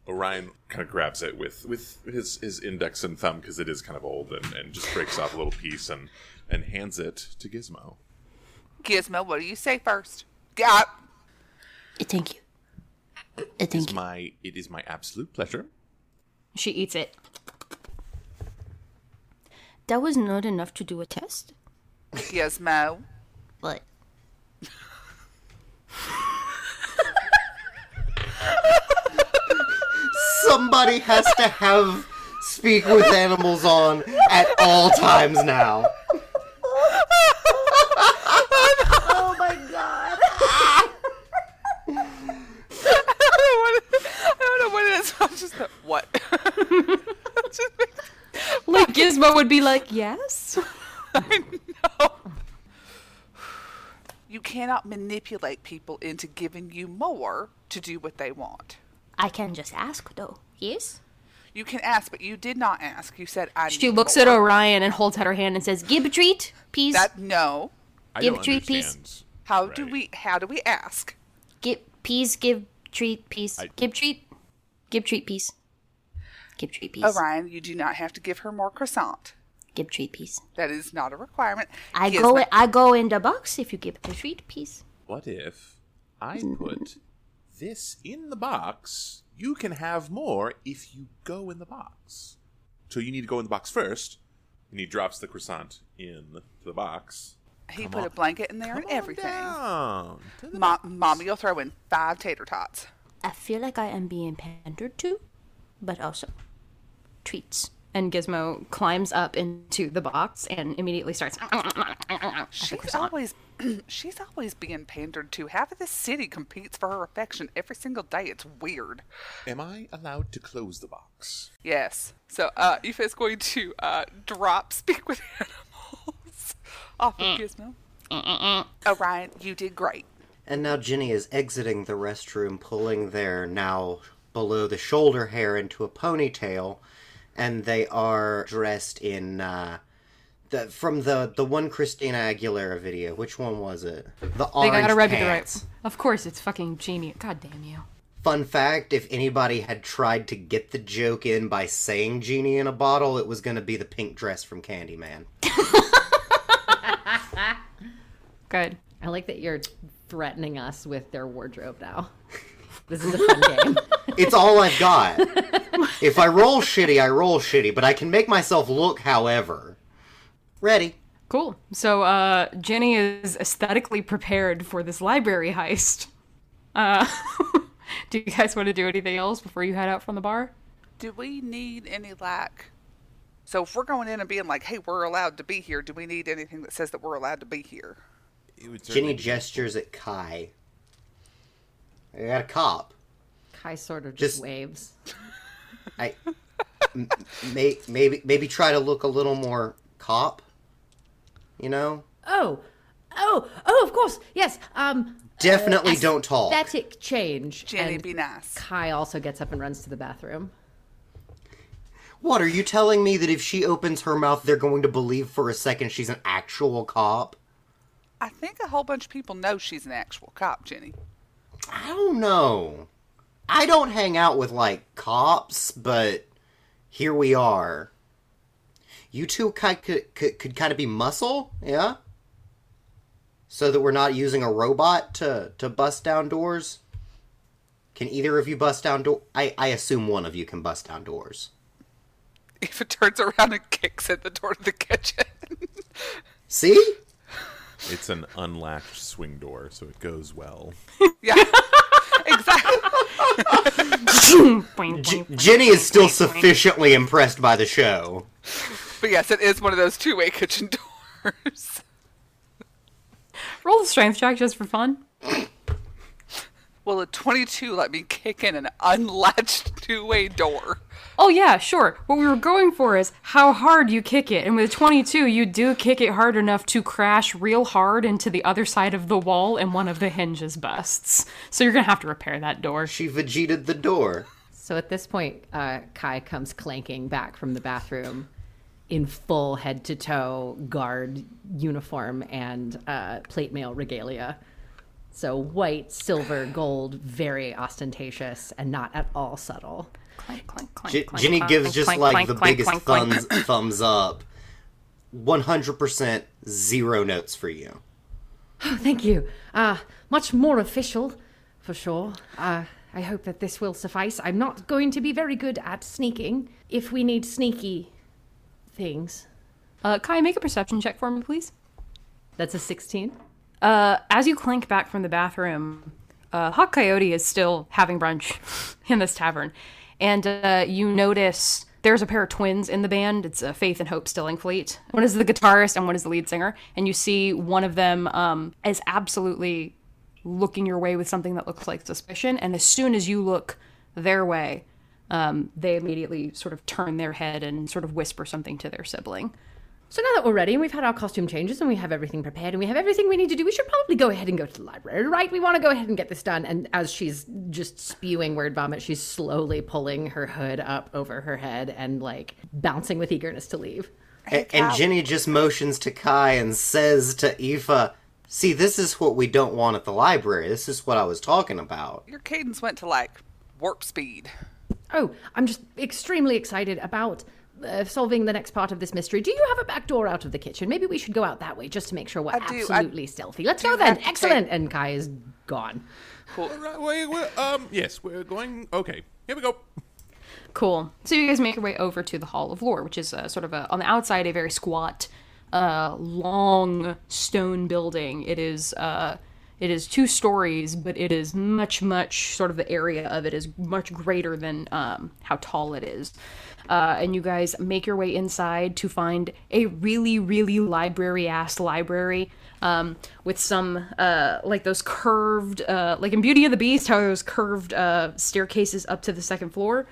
Orion kind of grabs it with his index and thumb, because it is kind of old, and just breaks off a little piece and hands it to Gizmo. Gizmo, what do you say first? Yeah. Thank you. It is my absolute pleasure. She eats it. That was not enough to do a test? Gizmo. What? Somebody has to have Speak with Animals on at all times now. Oh my god. I don't know what it is. I'm just like, what? Like Gizmo would be like, yes? I know. You cannot manipulate people into giving you more to do what they want. I can just ask, though. Yes? You can ask, but you did not ask. You said, She looks at Orion and holds out her hand and says, give a treat, please. Give a treat, please. How do we ask? Give treat, please. Give treat, please. Give treat, please. Orion, you do not have to give her more croissant. Give treat, please. That is not a requirement. I go in the box if you give a treat, please. What if I put... this in the box, you can have more if you go in the box. So you need to go in the box first, and he drops the croissant in the box. He put a blanket in there and everything. Mommy will throw in 5 tater tots. I feel like I am being pandered to, but also treats. And Gizmo climbs up into the box and immediately starts. She's always being pandered to. Half of the city competes for her affection every single day. It's weird. Am I allowed to close the box? Yes. So Aoife is going to drop Speak with Animals off of Gizmo. Orion, you did great. And now Jenny is exiting the restroom, pulling their now below the shoulder hair into a ponytail, and they are dressed in... from the one Christina Aguilera video, which one was it? The orange pants. They gotta rub you the right. Of course, it's fucking genius. God damn you. Fun fact, if anybody had tried to get the joke in by saying genie in a bottle, it was gonna be the pink dress from Candyman. Good. I like that you're threatening us with their wardrobe now. This is a fun game. It's all I've got. If I roll shitty, I roll shitty, but I can make myself look however. Ready. Cool. So Jenny is aesthetically prepared for this library heist. Do you guys want to do anything else before you head out from the bar? Do we need any so if we're going in and being like, hey, we're allowed to be here, do we need anything that says that we're allowed to be here? Jenny gestures at Kai. I got a cop. Kai sort of just waves. Maybe try to look a little more cop, you know? Oh, of course, yes. Definitely don't talk. Aesthetic change. Jenny, be nice. Kai also gets up and runs to the bathroom. What, are you telling me that if she opens her mouth, they're going to believe for a second she's an actual cop? I think a whole bunch of people know she's an actual cop, Jenny. I don't know. I don't hang out with, like, cops, but here we are. You two could kind of be muscle, yeah? So that we're not using a robot to bust down doors? Can either of you bust down doors? I assume one of you can bust down doors. If it turns around and kicks at the door of the kitchen. See? It's an unlatched swing door, so it goes well. Yeah, exactly. Jenny is still sufficiently impressed by the show. But yes, it is one of those two-way kitchen doors. Roll the strength check just for fun. Will a 22 let me kick in an unlatched two-way door? Oh, yeah, sure. What we were going for is how hard you kick it. And with a 22, you do kick it hard enough to crash real hard into the other side of the wall, and one of the hinges busts. So you're going to have to repair that door. She Vegetated the door. So at this point, Kai comes clanking back from the bathroom in full head-to-toe guard uniform and plate mail regalia. So white, silver, gold, very ostentatious and not at all subtle. Clank, clank, clank, clank, Jenny gives clank, just clank, like clank, the clank, biggest clank, thumbs clank. Thumbs up. 100% zero notes for you. Oh, thank you. Much more official, for sure. I hope that this will suffice. I'm not going to be very good at sneaking. If we need sneaky things. Kai, make a perception check for me, please. That's a 16. As you clank back from the bathroom, Hot Coyote is still having brunch in this tavern. And you notice there's a pair of twins in the band. It's Faith and Hope Stillingfleet. One is the guitarist and one is the lead singer. And you see one of them is absolutely looking your way with something that looks like suspicion. And as soon as you look their way, they immediately sort of turn their head and sort of whisper something to their sibling. So now that we're ready and we've had our costume changes and we have everything prepared and we have everything we need to do, we should probably go ahead and go to the library, right? We want to go ahead and get this done. And as she's just spewing word vomit, she's slowly pulling her hood up over her head and, like, bouncing with eagerness to leave. And Jenny just motions to Kai and says to Aoife, see, this is what we don't want at the library. This is what I was talking about. Your cadence went to, like, warp speed. Oh, I'm just extremely excited about solving the next part of this mystery. Do you have a back door out of the kitchen? Maybe we should go out that way just to make sure we're absolutely stealthy. Let's go then. Excellent. And Kai is gone. Cool. Right, yes, we're going. Okay, here we go. Cool. So you guys make your way over to the Hall of Lore, which is sort of on the outside, a very squat, long stone building. It is 2 stories, but it is much sort of the area of it is much greater than how tall it is. And you guys make your way inside to find a really library-ass library with some, like those curved, like in Beauty and the Beast, how those curved staircases up to the second floor.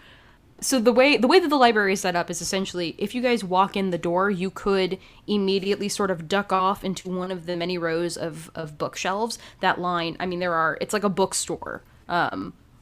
So the way that the library is set up is essentially, if you guys walk in the door, you could immediately sort of duck off into one of the many rows of bookshelves. That line, I mean, it's like a bookstore.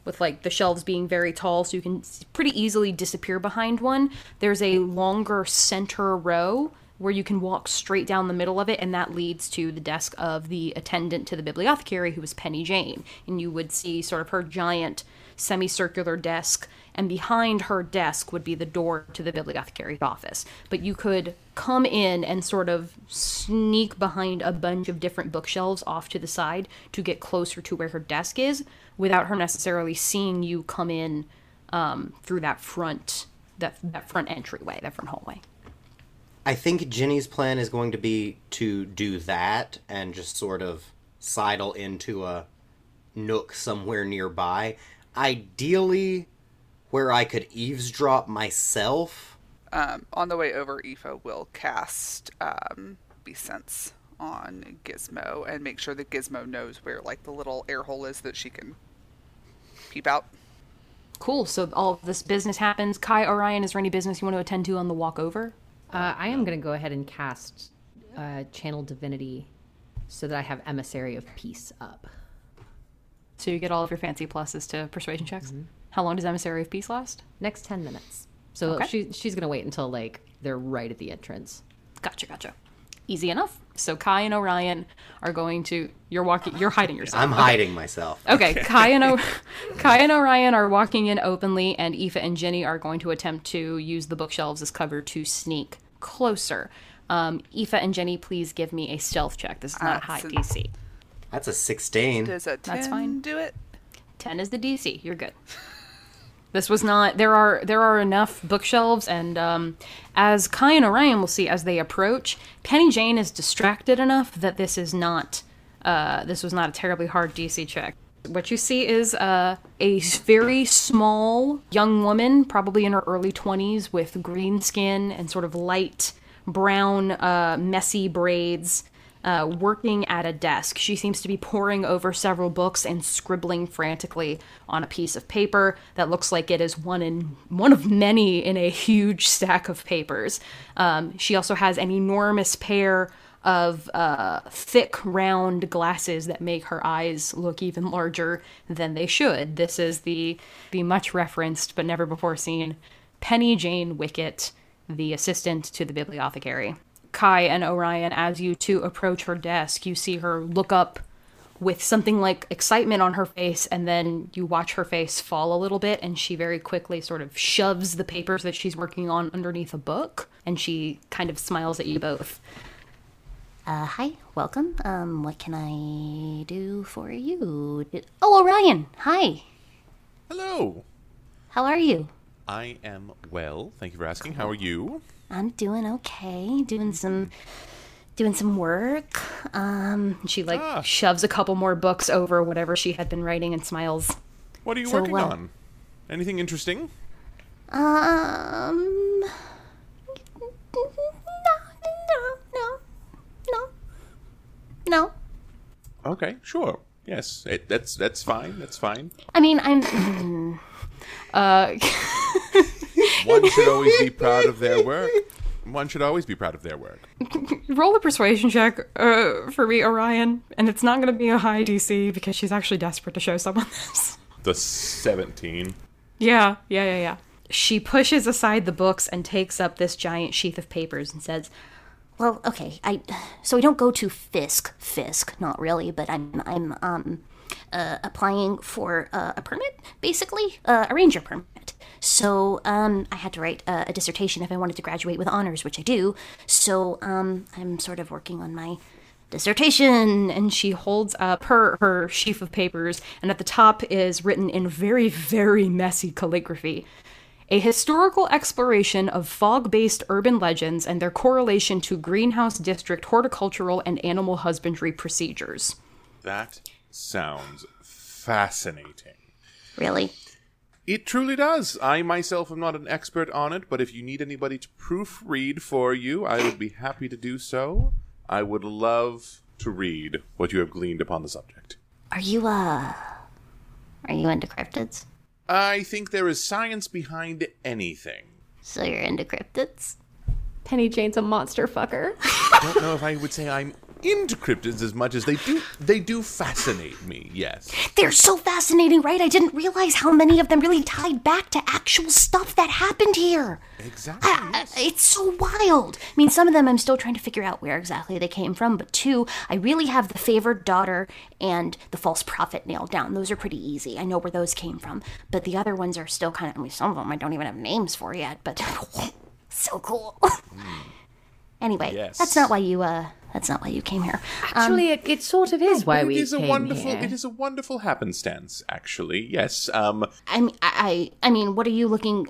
With like the shelves being very tall, so you can pretty easily disappear behind one. There's a longer center row where you can walk straight down the middle of it, and that leads to the desk of the attendant to the bibliothecary, who is Penny Jane. And you would see sort of her giant semicircular desk, and behind her desk would be the door to the bibliothecary's office. But you could come in and sort of sneak behind a bunch of different bookshelves off to the side to get closer to where her desk is, without her necessarily seeing you come in through that front entryway, that front hallway. I think Jenny's plan is going to be to do that and just sort of sidle into a nook somewhere nearby. Ideally, where I could eavesdrop myself. On the way over, Aoife will cast Besense on Gizmo and make sure that Gizmo knows where, like, the little air hole is that she can peep out. Cool. So all of this business happens. Kai, Orion, is there any business you want to attend to on the walk over? I am going to go ahead and cast Channel Divinity so that I have Emissary of Peace up. So you get all of your fancy pluses to persuasion checks. Mm-hmm. How long does Emissary of Peace last? Next 10 minutes. So okay. she's going to wait until like they're right at the entrance. Gotcha. Easy enough. So Kai and Orion are going to... You're hiding yourself. I'm hiding myself. Okay. Kai and Orion are walking in openly, and Aoife and Jenny are going to attempt to use the bookshelves as cover to sneak closer. Aoife and Jenny, please give me a stealth check. This is not high DC. That's a 16. Does a 10 That's fine. Do it? 10 is the DC. You're good. This was not... There are enough bookshelves, and as Kai and Orion will see as they approach, Penny Jane is distracted enough that this is not... this was not a terribly hard DC check. What you see is a very small young woman, probably in her early 20s, with green skin and sort of light brown, messy braids, working at a desk. She seems to be poring over several books and scribbling frantically on a piece of paper that looks like it is one of many in a huge stack of papers. She also has an enormous pair of thick, round glasses that make her eyes look even larger than they should. This is the much referenced but never before seen Penny Jane Wickett, the assistant to the bibliothecary. Kai and Orion, as you two approach her desk, you see her look up with something like excitement on her face, and then you watch her face fall a little bit, and she very quickly sort of shoves the papers that she's working on underneath a book, and she kind of smiles at you both. Hi, welcome. What can I do for you? Orion, hi. Hello. How are you? I am well. Thank you for asking. How are you? I'm doing okay. Doing some work. She shoves a couple more books over whatever she had been writing and smiles. What are you working on? Anything interesting? No. Okay, sure. Yes, that's fine. That's fine. I mean, I'm. One should always be proud of their work. Roll a persuasion check for me, Orion, and it's not going to be a high DC because she's actually desperate to show someone this. The 17. Yeah. She pushes aside the books and takes up this giant sheath of papers and says, "Well, okay, so we don't go to Fisk, not really, but I'm applying for a permit, basically, a ranger permit. So I had to write a dissertation if I wanted to graduate with honors, which I do. So I'm sort of working on my dissertation." And she holds up her sheaf of papers, and at the top is written in very, very messy calligraphy, "A historical exploration of fog-based urban legends and their correlation to greenhouse district horticultural and animal husbandry procedures." That sounds fascinating. Really? It truly does. I myself am not an expert on it, but if you need anybody to proofread for you, I would be happy to do so. I would love to read what you have gleaned upon the subject. Are you into cryptids? I think there is science behind anything. So you're into cryptids? Penny Jane's a monster fucker. I don't know if I would say I'm into cryptids as much as they do fascinate me, yes. They're so fascinating, right? I didn't realize how many of them really tied back to actual stuff that happened here. Exactly. It's so wild. I mean, some of them I'm still trying to figure out where exactly they came from, but two, I really have the favored daughter and the false prophet nailed down. Those are pretty easy. I know where those came from, but the other ones are still kind of, I mean, some of them I don't even have names for yet, but so cool. Anyway, yes. That's not why you came here. Actually, it sort of is why we came here. It is a wonderful happenstance, actually. Yes. I mean, what are you looking?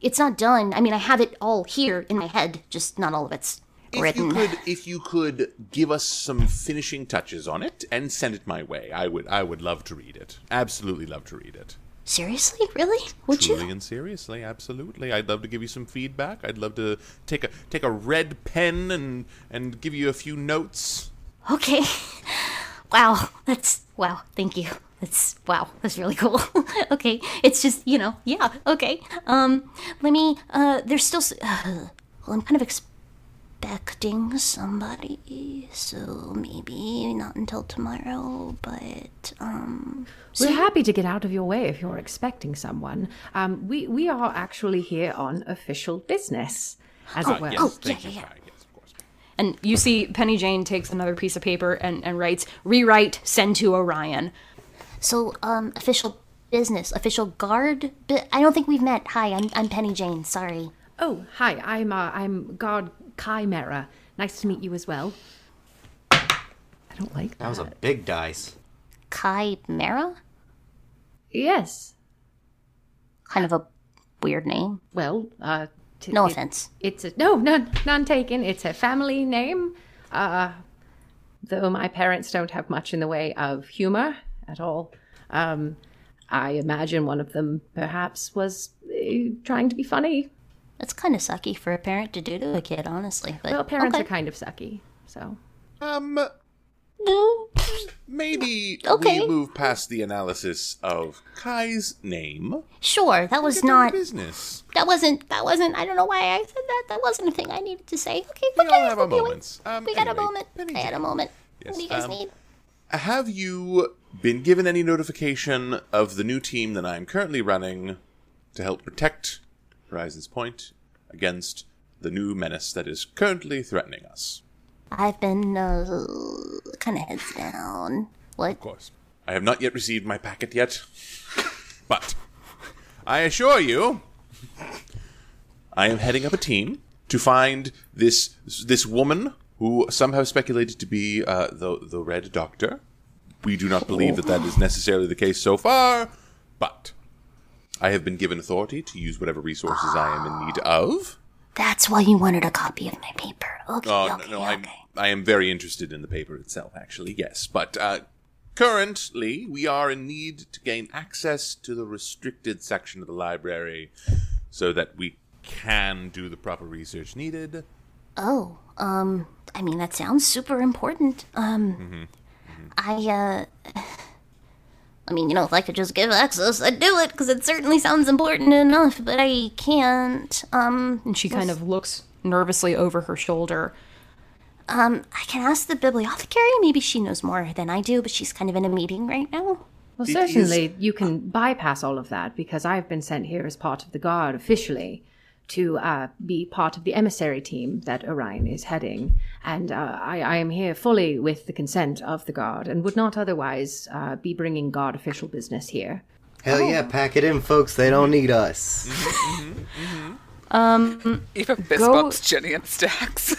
It's not done. I mean, I have it all here in my head, just not all of it's written. If you could give us some finishing touches on it and send it my way, I would love to read it. Absolutely love to read it. Seriously? Really? Would you? Truly and seriously, absolutely. I'd love to give you some feedback. I'd love to take a red pen and give you a few notes. Okay. Wow, thank you. That's really cool. Okay. It's just, yeah, okay. Let me, there's still, I'm kind of expecting somebody, so maybe not until tomorrow, but we're happy to get out of your way if you're expecting someone. We are actually here on official business, as it were. And you see Penny Jane takes another piece of paper and writes, rewrite, send to Orion. So, official business, official guard? I don't think we've met. Hi, I'm Penny Jane, sorry. Oh, hi, I'm guard Kai Mera. Nice to meet you as well. I don't like that. That was a big dice. Kai Mera? Yes. Kind of a weird name. Well, no offense. None taken. It's a family name, though my parents don't have much in the way of humor at all. I imagine one of them perhaps was trying to be funny. That's kind of sucky for a parent to do to a kid, honestly. But, well, parents are kind of sucky, so. Maybe we move past the analysis of Kai's name. Sure, that was not business. That wasn't. I don't know why I said that. That wasn't a thing I needed to say. Okay, we all have our moments. I had a moment. Yes. What do you guys need? Have you been given any notification of the new team that I'm currently running to help protect Horizons Point against the new menace that is currently threatening us? I've been kind of heads down. What? Of course. I have not yet received my packet yet, but I assure you, I am heading up a team to find this woman who some have speculated to be the Red Doctor. We do not believe that is necessarily the case so far, but I have been given authority to use whatever resources I am in need of. That's why you wanted a copy of my paper. Okay. I am very interested in the paper itself, actually, yes. But currently, we are in need to gain access to the restricted section of the library so that we can do the proper research needed. Oh, I mean, that sounds super important. I mean, if I could just give access, I'd do it, because it certainly sounds important enough, but I can't. And she kind of looks nervously over her shoulder. I can ask the bibliothecary. Maybe she knows more than I do, but she's kind of in a meeting right now. Well, certainly you can bypass all of that, because I've been sent here as part of the guard officially to be part of the emissary team that Orion is heading. And I am here fully with the consent of the guard and would not otherwise be bringing guard official business here. Hell yeah, pack it in, folks. They don't need us. Aoife fist bumps Jenny and Stacks.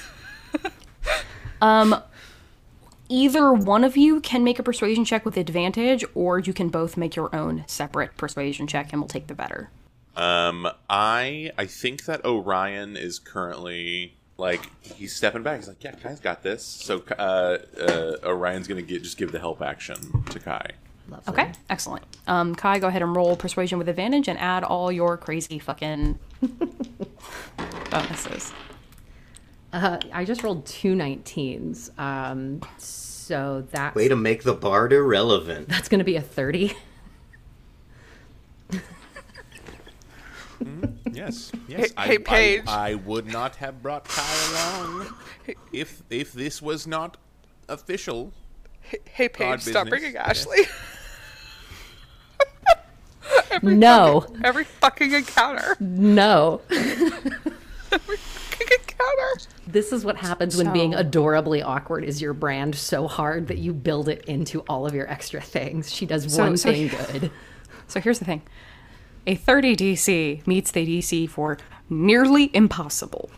Either one of you can make a persuasion check with advantage, or you can both make your own separate persuasion check, and we'll take the better. I think that Orion is currently, he's stepping back. He's like, yeah, Kai's got this. So Orion's going to give the help action to Kai. Lovely. Okay, excellent. Kai, go ahead and roll persuasion with advantage and add all your crazy fucking bonuses. I just rolled two 19s. So that's... Way to make the bard irrelevant. That's going to be a 30. Yes. Hey, Paige. I would not have brought Kai along if this was not official. Hey, Paige, stop bringing Ashley. Yes. Every fucking encounter. No. Every fucking encounter. This is what happens when being adorably awkward is your brand so hard that you build it into all of your extra things. She does one thing good. So here's the thing. A 30 DC meets the DC for nearly impossible.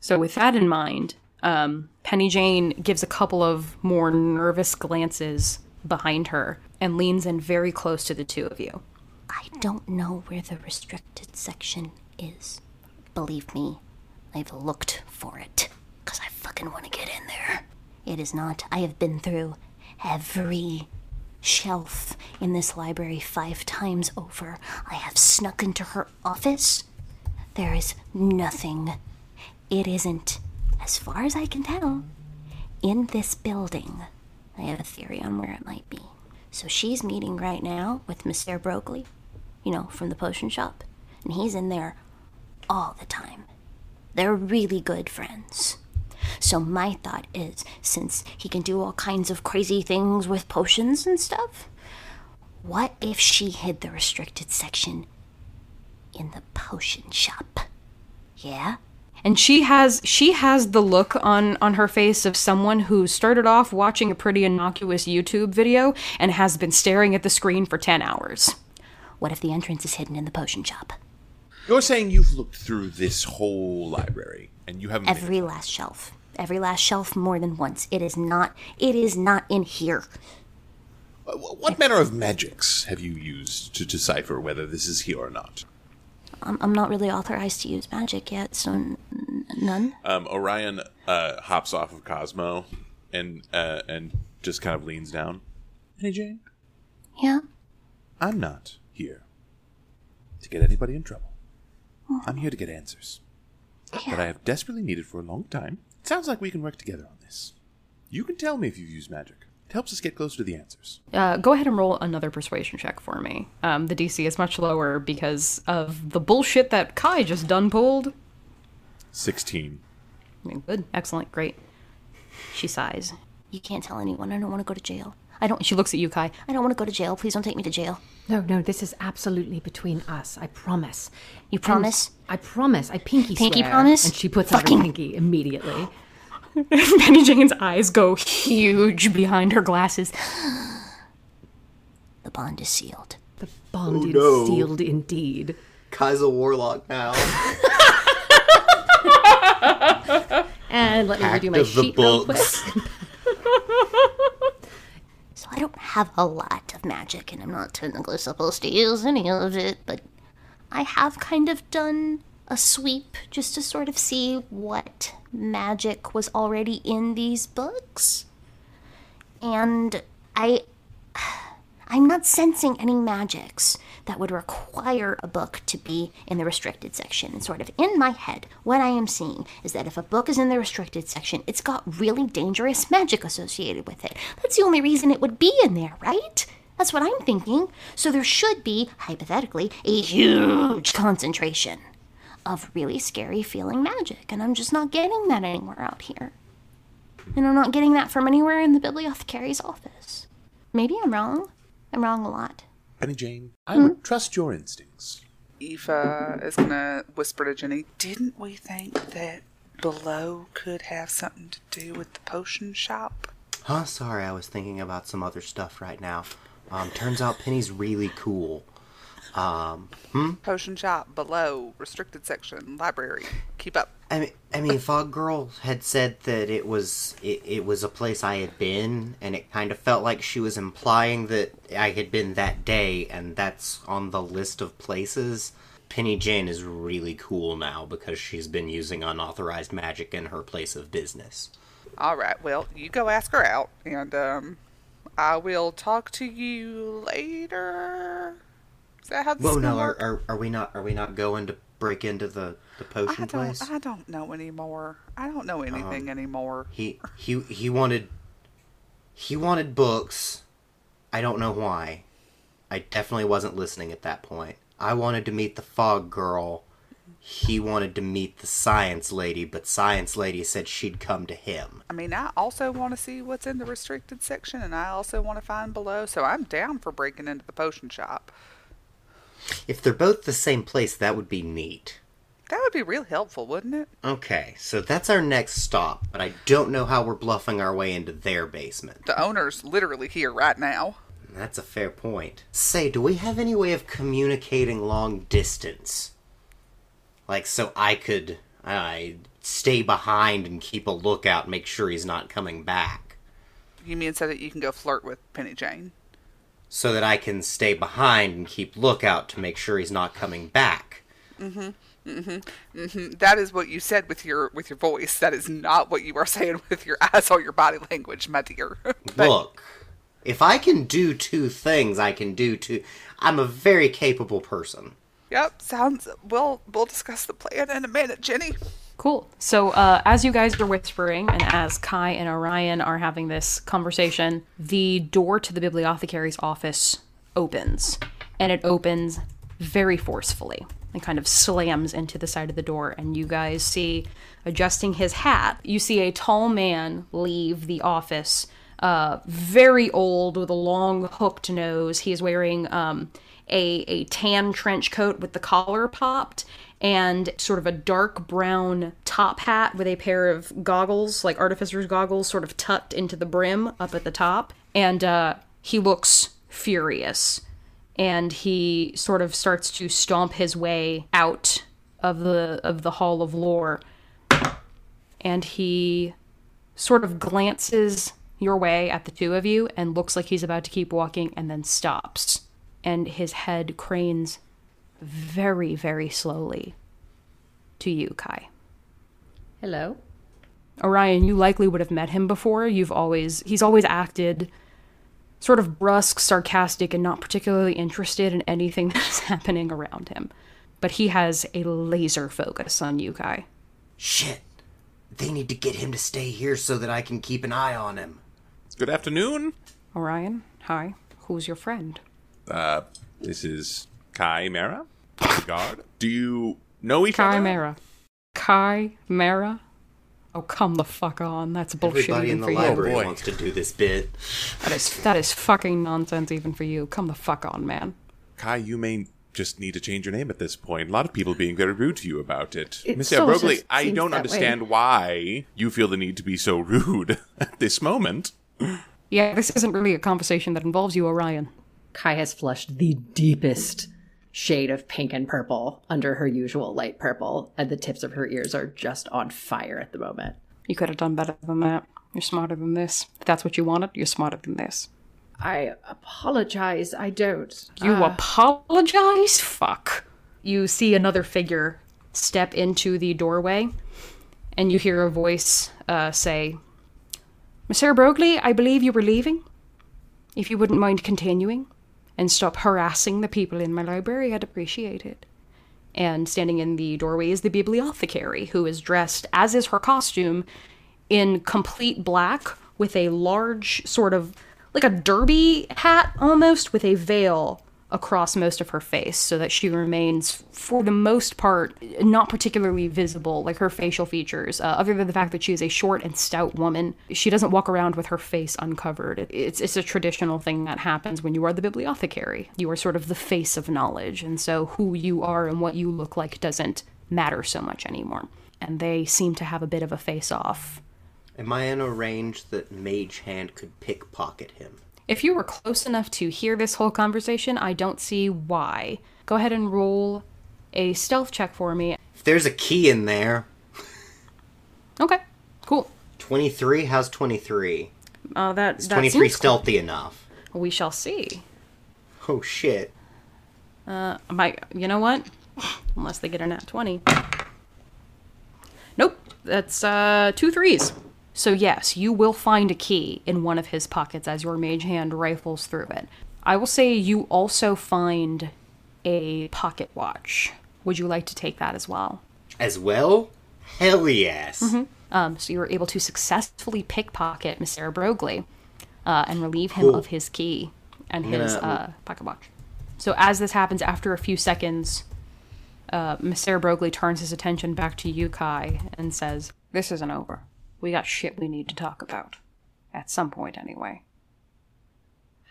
So with that in mind, Penny Jane gives a couple of more nervous glances behind her and leans in very close to the two of you. I don't know where the restricted section is. Believe me, I've looked for it, because I fucking want to get in there. It is not. I have been through every shelf in this library 5 times over. I have snuck into her office. There is nothing. It isn't, as far as I can tell, in this building. I have a theory on where it might be. So she's meeting right now with Mr. Broglie, from the potion shop, and he's in there all the time. They're really good friends. So my thought is, since he can do all kinds of crazy things with potions and stuff, what if she hid the restricted section in the potion shop? Yeah? And she has the look on her face of someone who started off watching a pretty innocuous YouTube video and has been staring at the screen for 10 hours. What if the entrance is hidden in the potion shop? You're saying you've looked through this whole library and you haven't... Every last shelf more than once. It is not in here. What manner of magics have you used to decipher whether this is here or not? I'm not really authorized to use magic yet, so none. Orion hops off of Cosmo and just kind of leans down. Hey, Jane. Yeah? I'm not here to get anybody in trouble. Oh. I'm here to get answers. Yeah. That I have desperately needed for a long time. It sounds like we can work together on this. You can tell me if you've used magic. It helps us get closer to the answers. Go ahead and roll another persuasion check for me. The DC is much lower because of the bullshit that Kai just done pulled. 16. Good. Excellent. Great. She sighs. You can't tell anyone. I don't want to go to jail. She looks at you, Kai. I don't want to go to jail. Please don't take me to jail. No, this is absolutely between us. I promise. You promise? I promise. I pinky swear. Pinky promise? And she puts out her pinky immediately. Penny Jane's eyes go huge behind her glasses. The bond is sealed. The bond is sealed indeed. Kai's a warlock now. And let me redo my sheet real quick. So I don't have a lot of magic, and I'm not technically supposed to use any of it, but I have kind of done a sweep just to sort of see what magic was already in these books. And I'm not sensing any magics that would require a book to be in the restricted section. And sort of in my head, what I am seeing is that if a book is in the restricted section, it's got really dangerous magic associated with it. That's the only reason it would be in there, right? That's what I'm thinking. So there should be, hypothetically, a huge concentration of really scary feeling magic, and I'm just not getting that anywhere out here. And I'm not getting that from anywhere in the bibliothecary's office. Maybe I'm wrong. I'm wrong a lot. Penny Jane, I would trust your instincts. Aoife is going to whisper to Jenny, didn't we think that below could have something to do with the potion shop? Huh? Sorry, I was thinking about some other stuff right now. Turns out Penny's really cool. Potion shop, below, restricted section, library. Keep up. I mean, Fog Girl had said that it was a place I had been, and it kind of felt like she was implying that I had been that day, and that's on the list of places. Penny Jane is really cool now because she's been using unauthorized magic in her place of business. All right, well, you go ask her out, and I will talk to you later. Is that how this is going to work? Are we not going to break into the potion place? I don't know anymore. I don't know anything anymore. He wanted books. I don't know why. I definitely wasn't listening at that point. I wanted to meet the Fog Girl. He wanted to meet the Science Lady, but Science Lady said she'd come to him. I mean, I also want to see what's in the restricted section, and I also want to find below, so I'm down for breaking into the potion shop. If they're both the same place, that would be neat. That would be real helpful, wouldn't it? Okay, so that's our next stop, but I don't know how we're bluffing our way into their basement. The owner's literally here right now. That's a fair point. Say, do we have any way of communicating long distance? Like, so I could stay behind and keep a lookout, make sure he's not coming back. You mean so that you can go flirt with Penny Jane? So that I can stay behind and keep lookout to make sure he's not coming back. That is what you said with your voice. That is not what you are saying with your eyes or your body language, my dear. Look, if I can do two things, I can do two. I'm a very capable person. Yep, sounds... We'll discuss the plan in a minute, Jenny. Cool. So as you guys are whispering and as Kai and Orion are having this conversation, the door to the bibliothecary's office opens, and it opens very forcefully. and kind of slams into the side of the door, and you guys see, adjusting his hat, you see a tall man leave the office, very old with a long hooked nose. He is wearing a tan trench coat with the collar popped, and sort of a dark brown top hat with a pair of goggles, like artificer's goggles, sort of tucked into the brim up at the top. And he looks furious, and he sort of starts to stomp his way out of the Hall of Lore. And he sort of glances your way at the two of you and looks like he's about to keep walking, and then stops. And his head cranes very, very slowly to you, Kai. Hello. Orion, you likely would have met him before. He's always acted sort of brusque, sarcastic, and not particularly interested in anything that is happening around him. But he has a laser focus on you, Kai. Shit. They need to get him to stay here so that I can keep an eye on him. Good afternoon. Orion, hi. Who's your friend? This is Kai Mera. God, do you know each other? Kai Mera. Kai Mera? Oh, come the fuck on. That's bullshit. Everybody in the library wants to do this bit. That is fucking nonsense even for you. Come the fuck on, man. Kai, you may just need to change your name at this point. A lot of people being very rude to you about it. Miss Sarah Broglie, I don't understand why you feel the need to be so rude at this moment. Yeah, this isn't really a conversation that involves you, Orion. Kai has flushed the deepest shade of pink and purple under her usual light purple, and the tips of her ears are just on fire at the moment. You could have done better than that. You're smarter than this. If that's what you wanted, you're smarter than this. I apologize. I don't. You apologize? Fuck. You see another figure step into the doorway, and you hear a voice say, Monsieur Broglie, I believe you were leaving. If you wouldn't mind continuing and stop harassing the people in my library, I'd appreciate it. And standing in the doorway is the bibliothecary, who is dressed, as is her costume, in complete black with a large sort of like a derby hat almost, with a veil across most of her face so that she remains, for the most part, not particularly visible, like her facial features, other than the fact that she is a short and stout woman. She doesn't walk around with her face uncovered. It's a traditional thing that happens when you are the bibliothecary. You are sort of the face of knowledge, and so who you are and what you look like doesn't matter so much anymore. And they seem to have a bit of a face-off. Am I in a range that Mage Hand could pickpocket him? If you were close enough to hear this whole conversation, I don't see why. Go ahead and roll a stealth check for me. If there's a key in there. Okay, cool. 23? How's 23? Is 23 stealthy enough? We shall see. Oh, shit. You know what? Unless they get a nat 20. Nope, that's 2 3s. So yes, you will find a key in one of his pockets as your mage hand rifles through it. I will say you also find a pocket watch. Would you like to take that as well? As well? Hell yes. Mm-hmm. So you were able to successfully pickpocket Miss Sarah Broglie and relieve him of his key and his pocket watch. So as this happens, after a few seconds, Miss Sarah Broglie turns his attention back to you, Kai, and says, "This isn't over. We got shit we need to talk about. At some point, anyway."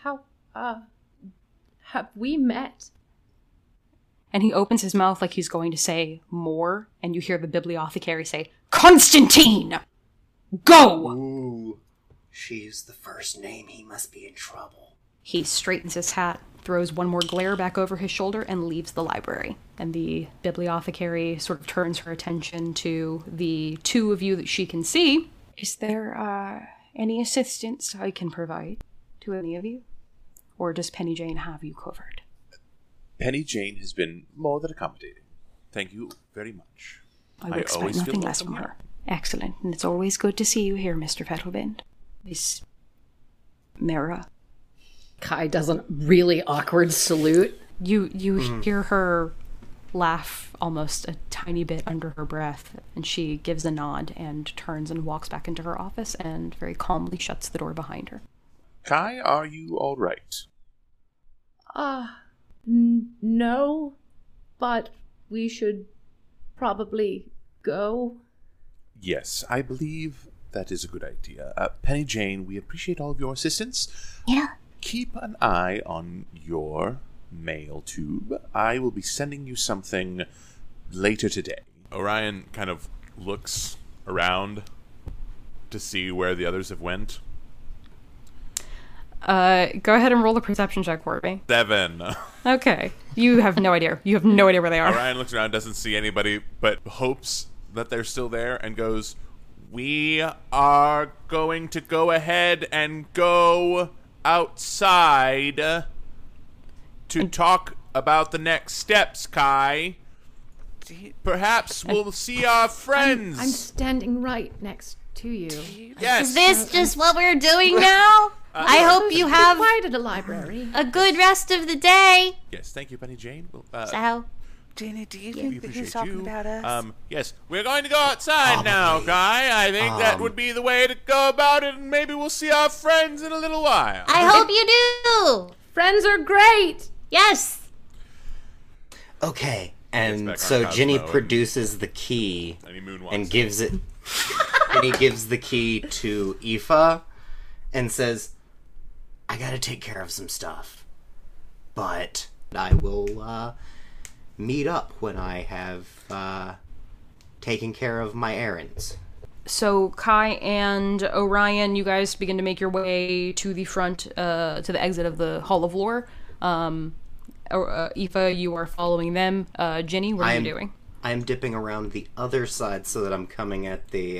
How, have we met? And he opens his mouth like he's going to say more, and you hear the bibliothecary say, "Constantine! Go!" Ooh, she's the first name. He must be in trouble. He straightens his hat, throws one more glare back over his shoulder, and leaves the library. And the bibliothecary sort of turns her attention to the two of you that she can see. Is there any assistance I can provide to any of you? Or does Penny Jane have you covered? Penny Jane has been more than accommodating. Thank you very much. I would expect nothing less from her. Excellent. And it's always good to see you here, Mr. Fettelbind. Miss Mera. Kai doesn't really awkward salute. You hear her laugh almost a tiny bit under her breath, and she gives a nod and turns and walks back into her office and very calmly shuts the door behind her. Kai, are you all right? No, but we should probably go? Yes, I believe that is a good idea. Penny Jane, we appreciate all of your assistance. Yeah. Keep an eye on your mail tube. I will be sending you something later today. Orion kind of looks around to see where the others have went. Go ahead and roll the perception check for me. 7. Okay. You have no idea. You have no idea where they are. Orion looks around, doesn't see anybody, but hopes that they're still there and goes, "We are going to go ahead and go outside to talk about the next steps, Kai. Perhaps we'll see our friends." I'm standing right next to you. Yes. Is this just what we're doing now? I hope you have quiet at a library. A good rest of the day. Yes, thank you, Penny Jane. Well, so, Jenny, do you think that he's talking about us? Yes, we're going to go outside now, Kai. I think that would be the way to go about it, and maybe we'll see our friends in a little while. I hope you do. Friends are great. Yes. Okay, and so Jenny produces the key and gives it. And he gives the key to Aoife and says, "I gotta take care of some stuff, but I will meet up when I have taken care of my errands." So Kai and Orion, you guys begin to make your way to the front, to the exit of the Hall of Lore. Aoife, you are following them. Jenny, what are you doing? I'm dipping around the other side so that I'm coming at the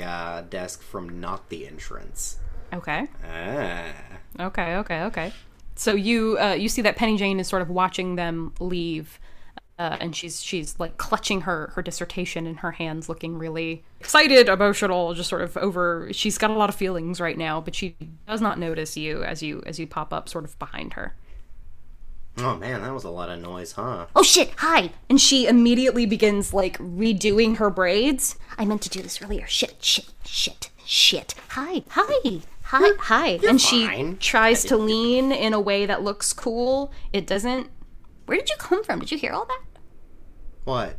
desk from not the entrance. Okay. Okay. So you see that Penny Jane is sort of watching them leave, and she's like clutching her dissertation in her hands, looking really excited, emotional, just sort of over. She's got a lot of feelings right now, but she does not notice you as you pop up, sort of behind her. Oh man, that was a lot of noise, huh? Oh shit, hi! And she immediately begins, like, redoing her braids. I meant to do this earlier. Shit. Hi. And she tries to lean in a way that looks cool. It doesn't. Where did you come from? Did you hear all that? What?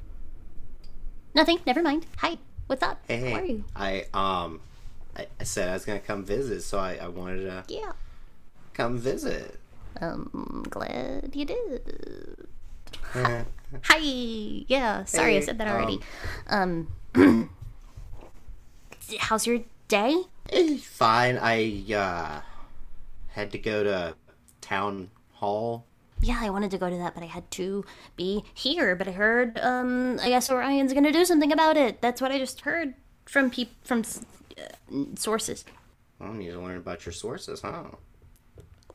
Nothing. Never mind. Hi. What's up? Hey, how are you? I said I was gonna come visit, so I wanted to. Yeah. Come visit. Glad you did. Hi. Yeah. Sorry, I said that already. How's your day? Fine. I had to go to town hall. Yeah, I wanted to go to that, but I had to be here. But I heard, I guess Orion's gonna do something about it. That's what I just heard from sources. Well, you need to learn about your sources, huh?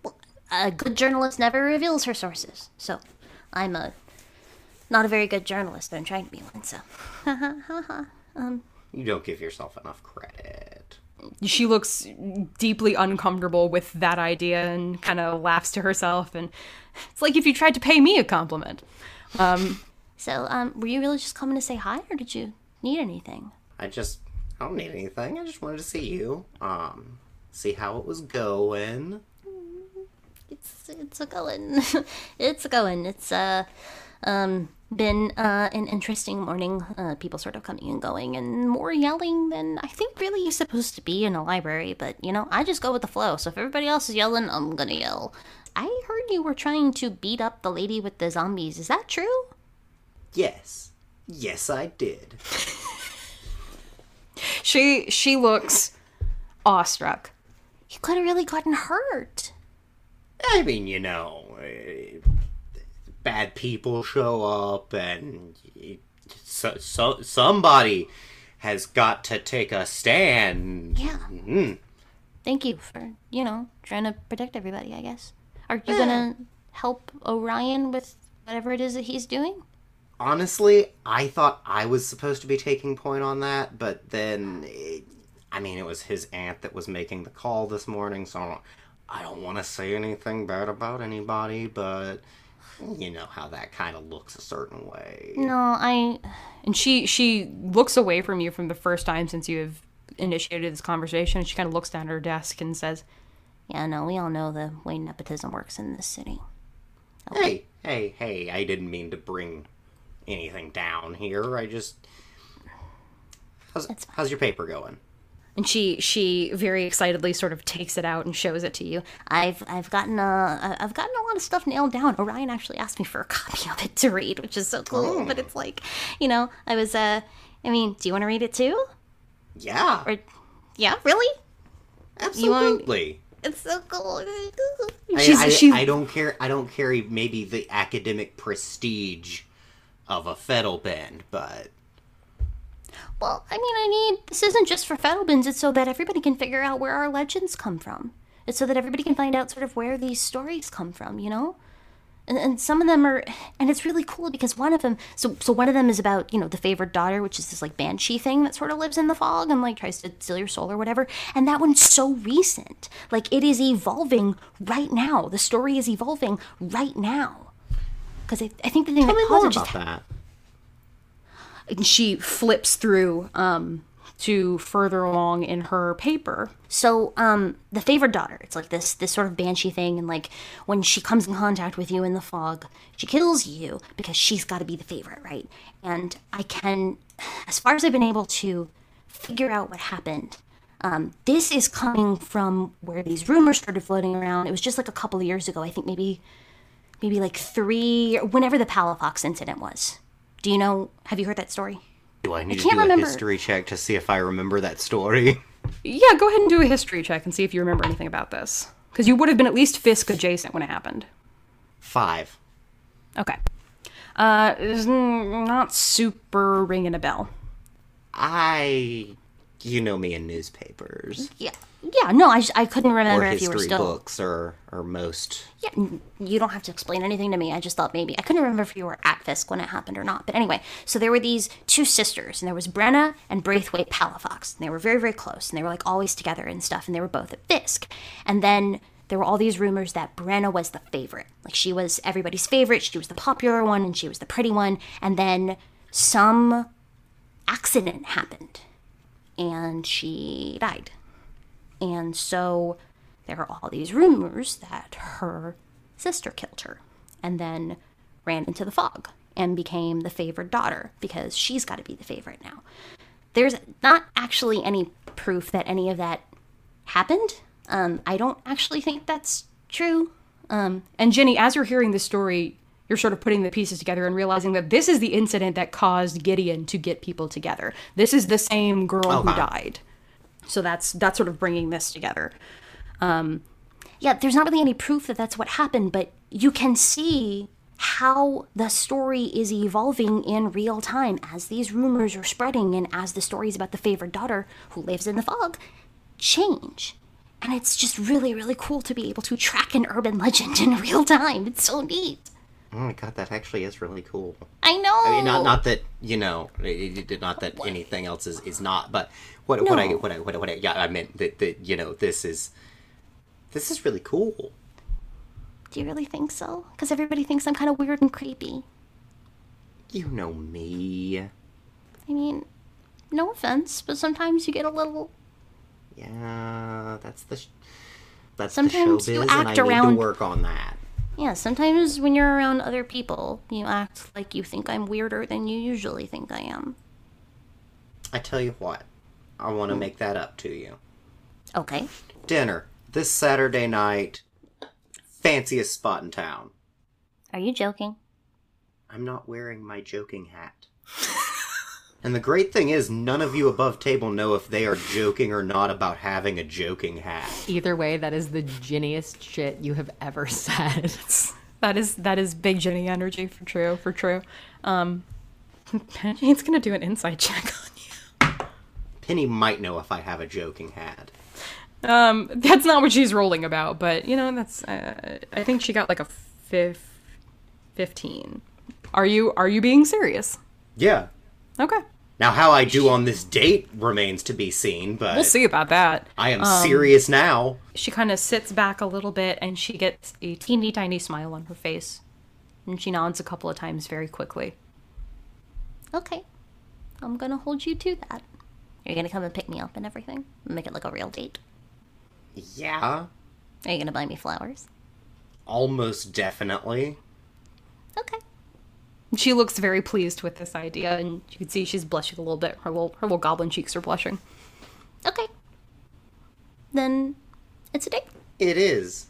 Well, a good journalist never reveals her sources. So, I'm not a very good journalist, but I'm trying to be one. So, You don't give yourself enough credit. She looks deeply uncomfortable with that idea and kind of laughs to herself. And it's like if you tried to pay me a compliment. Were you really just coming to say hi, or did you need anything? I don't need anything. I just wanted to see you. See how it was going. It's a going. It's been an interesting morning. People sort of coming and going and more yelling than I think really is supposed to be in a library, but I just go with the flow. So if everybody else is yelling, I'm gonna yell. I heard you were trying to beat up the lady with the zombies. Is that true? Yes, I did. She looks awestruck. You could have really gotten hurt. I mean, bad people show up, and so somebody has got to take a stand. Yeah. Mm-hmm. Thank you for, trying to protect everybody, I guess. Are you going to help Orion with whatever it is that he's doing? Honestly, I thought I was supposed to be taking point on that, but then, it was his aunt that was making the call this morning, so I don't want to say anything bad about anybody, but you know how that kind of looks a certain way. No, And she looks away from you from the first time since you have initiated this conversation, and she kind of looks down at her desk and says, yeah, no, we all know the way nepotism works in this city. Okay. Hey, I didn't mean to bring anything down here. I just... How's your paper going? And she very excitedly sort of takes it out and shows it to you. I've gotten a lot of stuff nailed down. Orion actually asked me for a copy of it to read, which is so cool. But it's like, you know, do you want to read it too? Yeah. Yeah, really? Absolutely. It's so cool. I don't carry maybe the academic prestige of a Fettelbind, but... Well, this isn't just for Fettelbinds. It's so that everybody can figure out where our legends come from. It's so that everybody can find out sort of where these stories come from, you know? And some of them are, and it's really cool because one of them, so one of them is about, you know, the favored daughter, which is this, like, banshee thing that sort of lives in the fog and, like, tries to steal your soul or whatever. And that one's so recent. Like, it is evolving right now. The story is evolving right now. Because I think the thing that caused it... Tell me more about that. And she flips through to further along in her paper. So the favored daughter, it's like this sort of banshee thing. And like when she comes in contact with you in the fog, she kills you because she's got to be the favorite, right? And I can, as far as I've been able to figure out what happened, this is coming from where these rumors started floating around. It was just like a couple of years ago. I think maybe like three, whenever the Palafox incident was. Do you know, have you heard that story? Do I need to do a history check to see if I remember that story? Yeah, go ahead and do a history check and see if you remember anything about this. Because you would have been at least Fisk adjacent when it happened. 5. Okay. It's not super ringing a bell. You know me in newspapers. Yeah. Yeah, no, I couldn't remember if you were still... Or history books, or most... Yeah, you don't have to explain anything to me. I just thought maybe... I couldn't remember if you were at Fisk when it happened or not. But anyway, so there were these two sisters, and there was Brenna and Braithwaite Palafox. And they were very, very close, and they were, like, always together and stuff, and they were both at Fisk. And then there were all these rumors that Brenna was the favorite. Like, she was everybody's favorite, she was the popular one, and she was the pretty one. And then some accident happened, and she died. And so there are all these rumors that her sister killed her and then ran into the fog and became the favored daughter because she's got to be the favorite now. There's not actually any proof that any of that happened. I don't actually think that's true. And Jenny, as you're hearing this story, you're sort of putting the pieces together and realizing that this is the incident that caused Gideon to get people together. This is the same girl who died. So that's sort of bringing this together. Yeah, there's not really any proof that that's what happened, but you can see how the story is evolving in real time as these rumors are spreading and as the stories about the favored daughter who lives in the fog change. And it's just really, really cool to be able to track an urban legend in real time. It's so neat. Oh my god, that actually is really cool. I know. I mean, not that, you know, not that anything else is not, but I meant that you know, this is really cool. Do you really think so? Because everybody thinks I'm kind of weird and creepy. You know me. I mean, no offense, but sometimes you get a little... Yeah, that's sometimes the showbiz, you act and I need to work on that. Yeah, sometimes when you're around other people, you act like you think I'm weirder than you usually think I am. I tell you what, I want to make that up to you. Okay. Dinner, this Saturday night, fanciest spot in town. Are you joking? I'm not wearing my joking hat. And the great thing is, none of you above table know if they are joking or not about having a joking hat. Either way, that is the Ginniest shit you have ever said. That is big Ginny energy for true. Penny's gonna do an insight check on you. Penny might know if I have a joking hat. That's not what she's rolling about, but you know, that's. I think she got like a 15. Are you being serious? Yeah. Okay. Now, how I do on this date remains to be seen, but... We'll see about that. I am serious now. She kind of sits back a little bit, and she gets a teeny tiny smile on her face. And she nods a couple of times very quickly. Okay. I'm going to hold you to that. You're going to come and pick me up and everything? Make it like a real date? Yeah. Are you going to buy me flowers? Almost definitely. Okay. She looks very pleased with this idea, and you can see she's blushing a little bit. Her little goblin cheeks are blushing. Okay. Then it's a date. It is.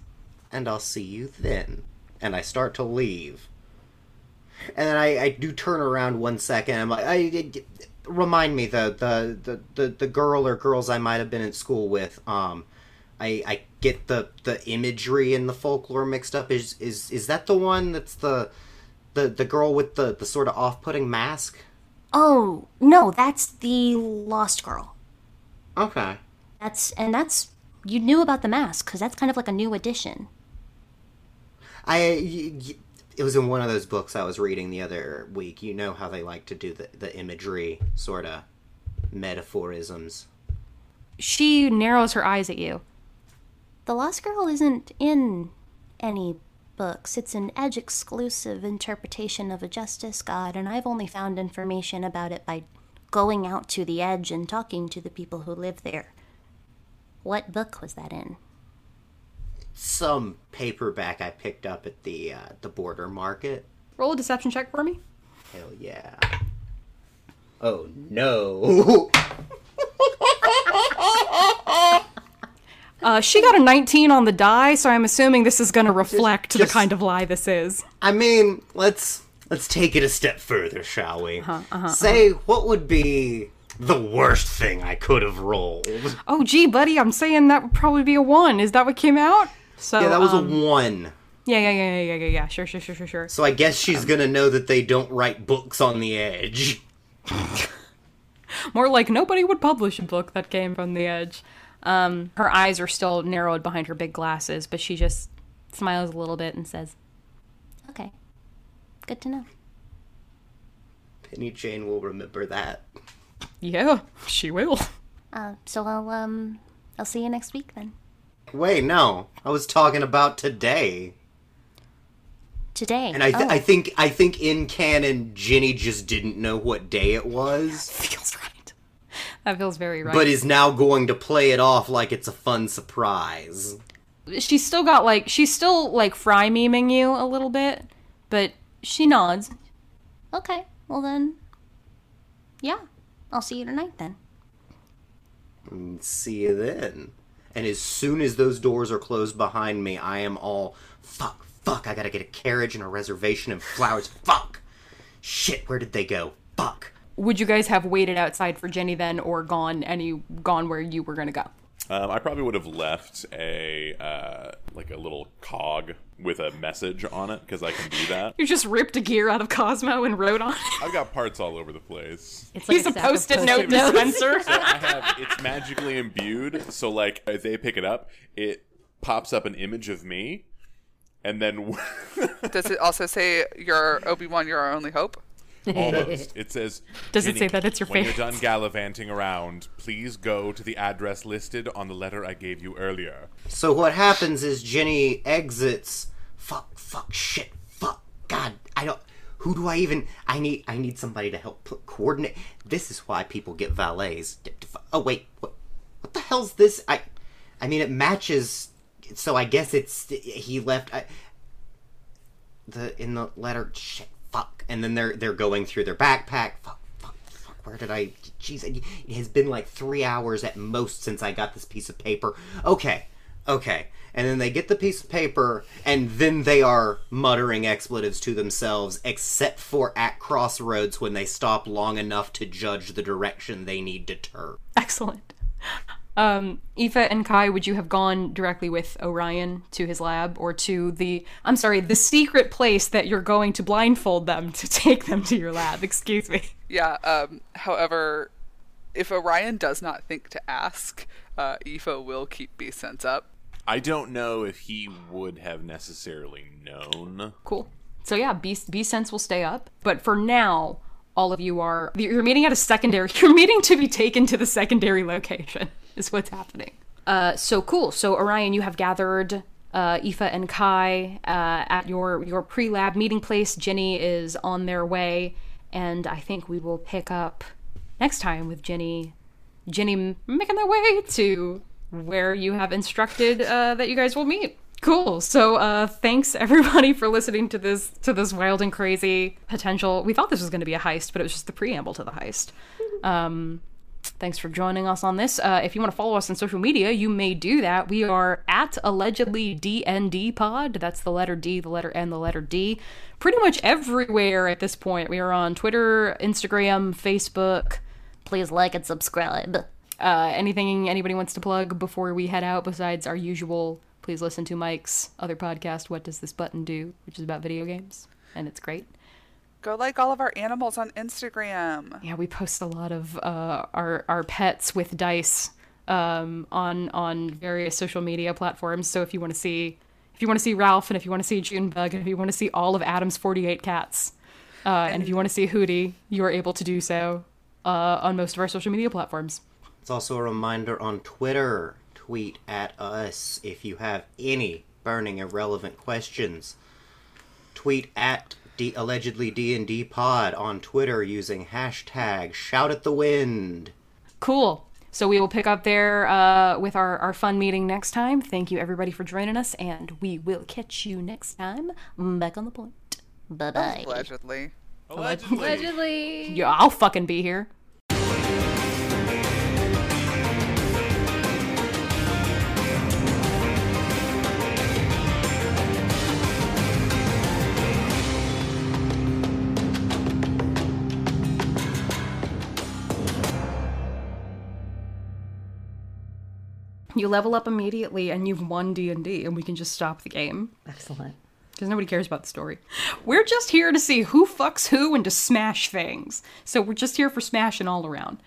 And I'll see you then. And I start to leave. And then I do turn around one second. I'm like, remind me, the girl or girls I might have been in school with, I get the imagery and the folklore mixed up. Is that the one that's the girl with the sort of off-putting mask? Oh, no, that's the lost girl. Okay. That's you knew about the mask, because that's kind of like a new addition. It was in one of those books I was reading the other week. You know how they like to do the imagery, sort of metaphorisms. She narrows her eyes at you. The Lost Girl isn't in any books. It's an Edge-exclusive interpretation of a justice god, and I've only found information about it by going out to the Edge and talking to the people who live there. What book was that in? Some paperback I picked up at the border market. Roll a deception check for me. Hell yeah. Oh no. She got a 19 on the die, so I'm assuming this is going to reflect the kind of lie this is. I mean, let's take it a step further, shall we? What would be the worst thing I could have rolled? Oh, gee, buddy, I'm saying that would probably be a 1. Is that what came out? So, yeah, that was a 1. Yeah. Sure. So I guess she's going to know that they don't write books on the Edge. More like nobody would publish a book that came from the Edge. Her eyes are still narrowed behind her big glasses, but she just smiles a little bit and says, okay, good to know. Penny Jane will remember that. Yeah, she will. So I'll see you next week then. Wait, no. I was talking about today. Today? And I think in canon, Jenny just didn't know what day it was. Feels right. That feels very right. But is now going to play it off like it's a fun surprise. She's still got, like, fry memeing you a little bit, but she nods. Okay, well then, yeah, I'll see you tonight then. See you then. And as soon as those doors are closed behind me, I am all, fuck, I gotta get a carriage and a reservation and flowers, fuck! Shit, where did they go? Fuck! Would you guys have waited outside for Jenny then, or gone where you were going to go? I probably would have left a little cog with a message on it, because I can do that. You just ripped a gear out of Cosmo and wrote on it. I've got parts all over the place. It's like he's a post-it note dispenser. So it's magically imbued, so like if they pick it up, it pops up an image of me, and then... Does it also say, you're Obi-Wan, you're our only hope? Almost. It says, does it say that it's your face? When you're done gallivanting around, please go to the address listed on the letter I gave you earlier. So what happens is Jenny exits. Fuck, shit, fuck, God, I need somebody to help coordinate. This is why people get valets. Oh, wait, what the hell's this? I mean, it matches, so I guess it's, he left, in the letter, shit. Fuck. And then they're going through their backpack. Fuck. Where did I... Jeez, it has been like 3 hours at most since I got this piece of paper. Okay. And then they get the piece of paper, and then they are muttering expletives to themselves, except for at crossroads when they stop long enough to judge the direction they need to turn. Excellent. Aoife and Kai, would you have gone directly with Orion to his lab or to the secret place that you're going to blindfold them to take them to your lab? Excuse me. Yeah, however, if Orion does not think to ask, Aoife will keep these scents up. I don't know if he would have necessarily known. Cool. So yeah, bee scents will stay up, but for now, all of you are... You're meeting to be taken to the secondary location is what's happening. So cool. So Orion, you have gathered Aoife and Kai at your pre-lab meeting place. Jenny is on their way, and I think we will pick up next time with Jenny. Jenny making their way to where you have instructed that you guys will meet. Cool. So thanks everybody for listening to this wild and crazy potential. We thought this was going to be a heist, but it was just the preamble to the heist. Thanks for joining us on this. If you want to follow us on social media, you may do that. We are at allegedly DND pod. That's the letter D, the letter N, the letter D. Pretty much everywhere at this point. We are on Twitter, Instagram, Facebook. Please like and subscribe. Anything anybody wants to plug before we head out besides our usual, please listen to Mike's other podcast, What Does This Button Do?, which is about video games, and it's great. Go like all of our animals on Instagram. Yeah, we post a lot of our pets with dice on various social media platforms. So if you want to see Ralph, and if you want to see Junebug, and if you want to see all of Adam's 48 cats, and if you want to see Hootie, you are able to do so on most of our social media platforms. It's also a reminder on Twitter. Tweet at us if you have any burning irrelevant questions. Tweet at allegedly D&D pod on Twitter using hashtag shout at the wind. Cool. So we will pick up there with our fun meeting next time. Thank you everybody for joining us, and we will catch you next time back on the point. Bye-bye. Allegedly. Yeah, I'll fucking be here. You level up immediately, and you've won D&D, and we can just stop the game. Excellent. Because nobody cares about the story. We're just here to see who fucks who and to smash things. So we're just here for smashing all around.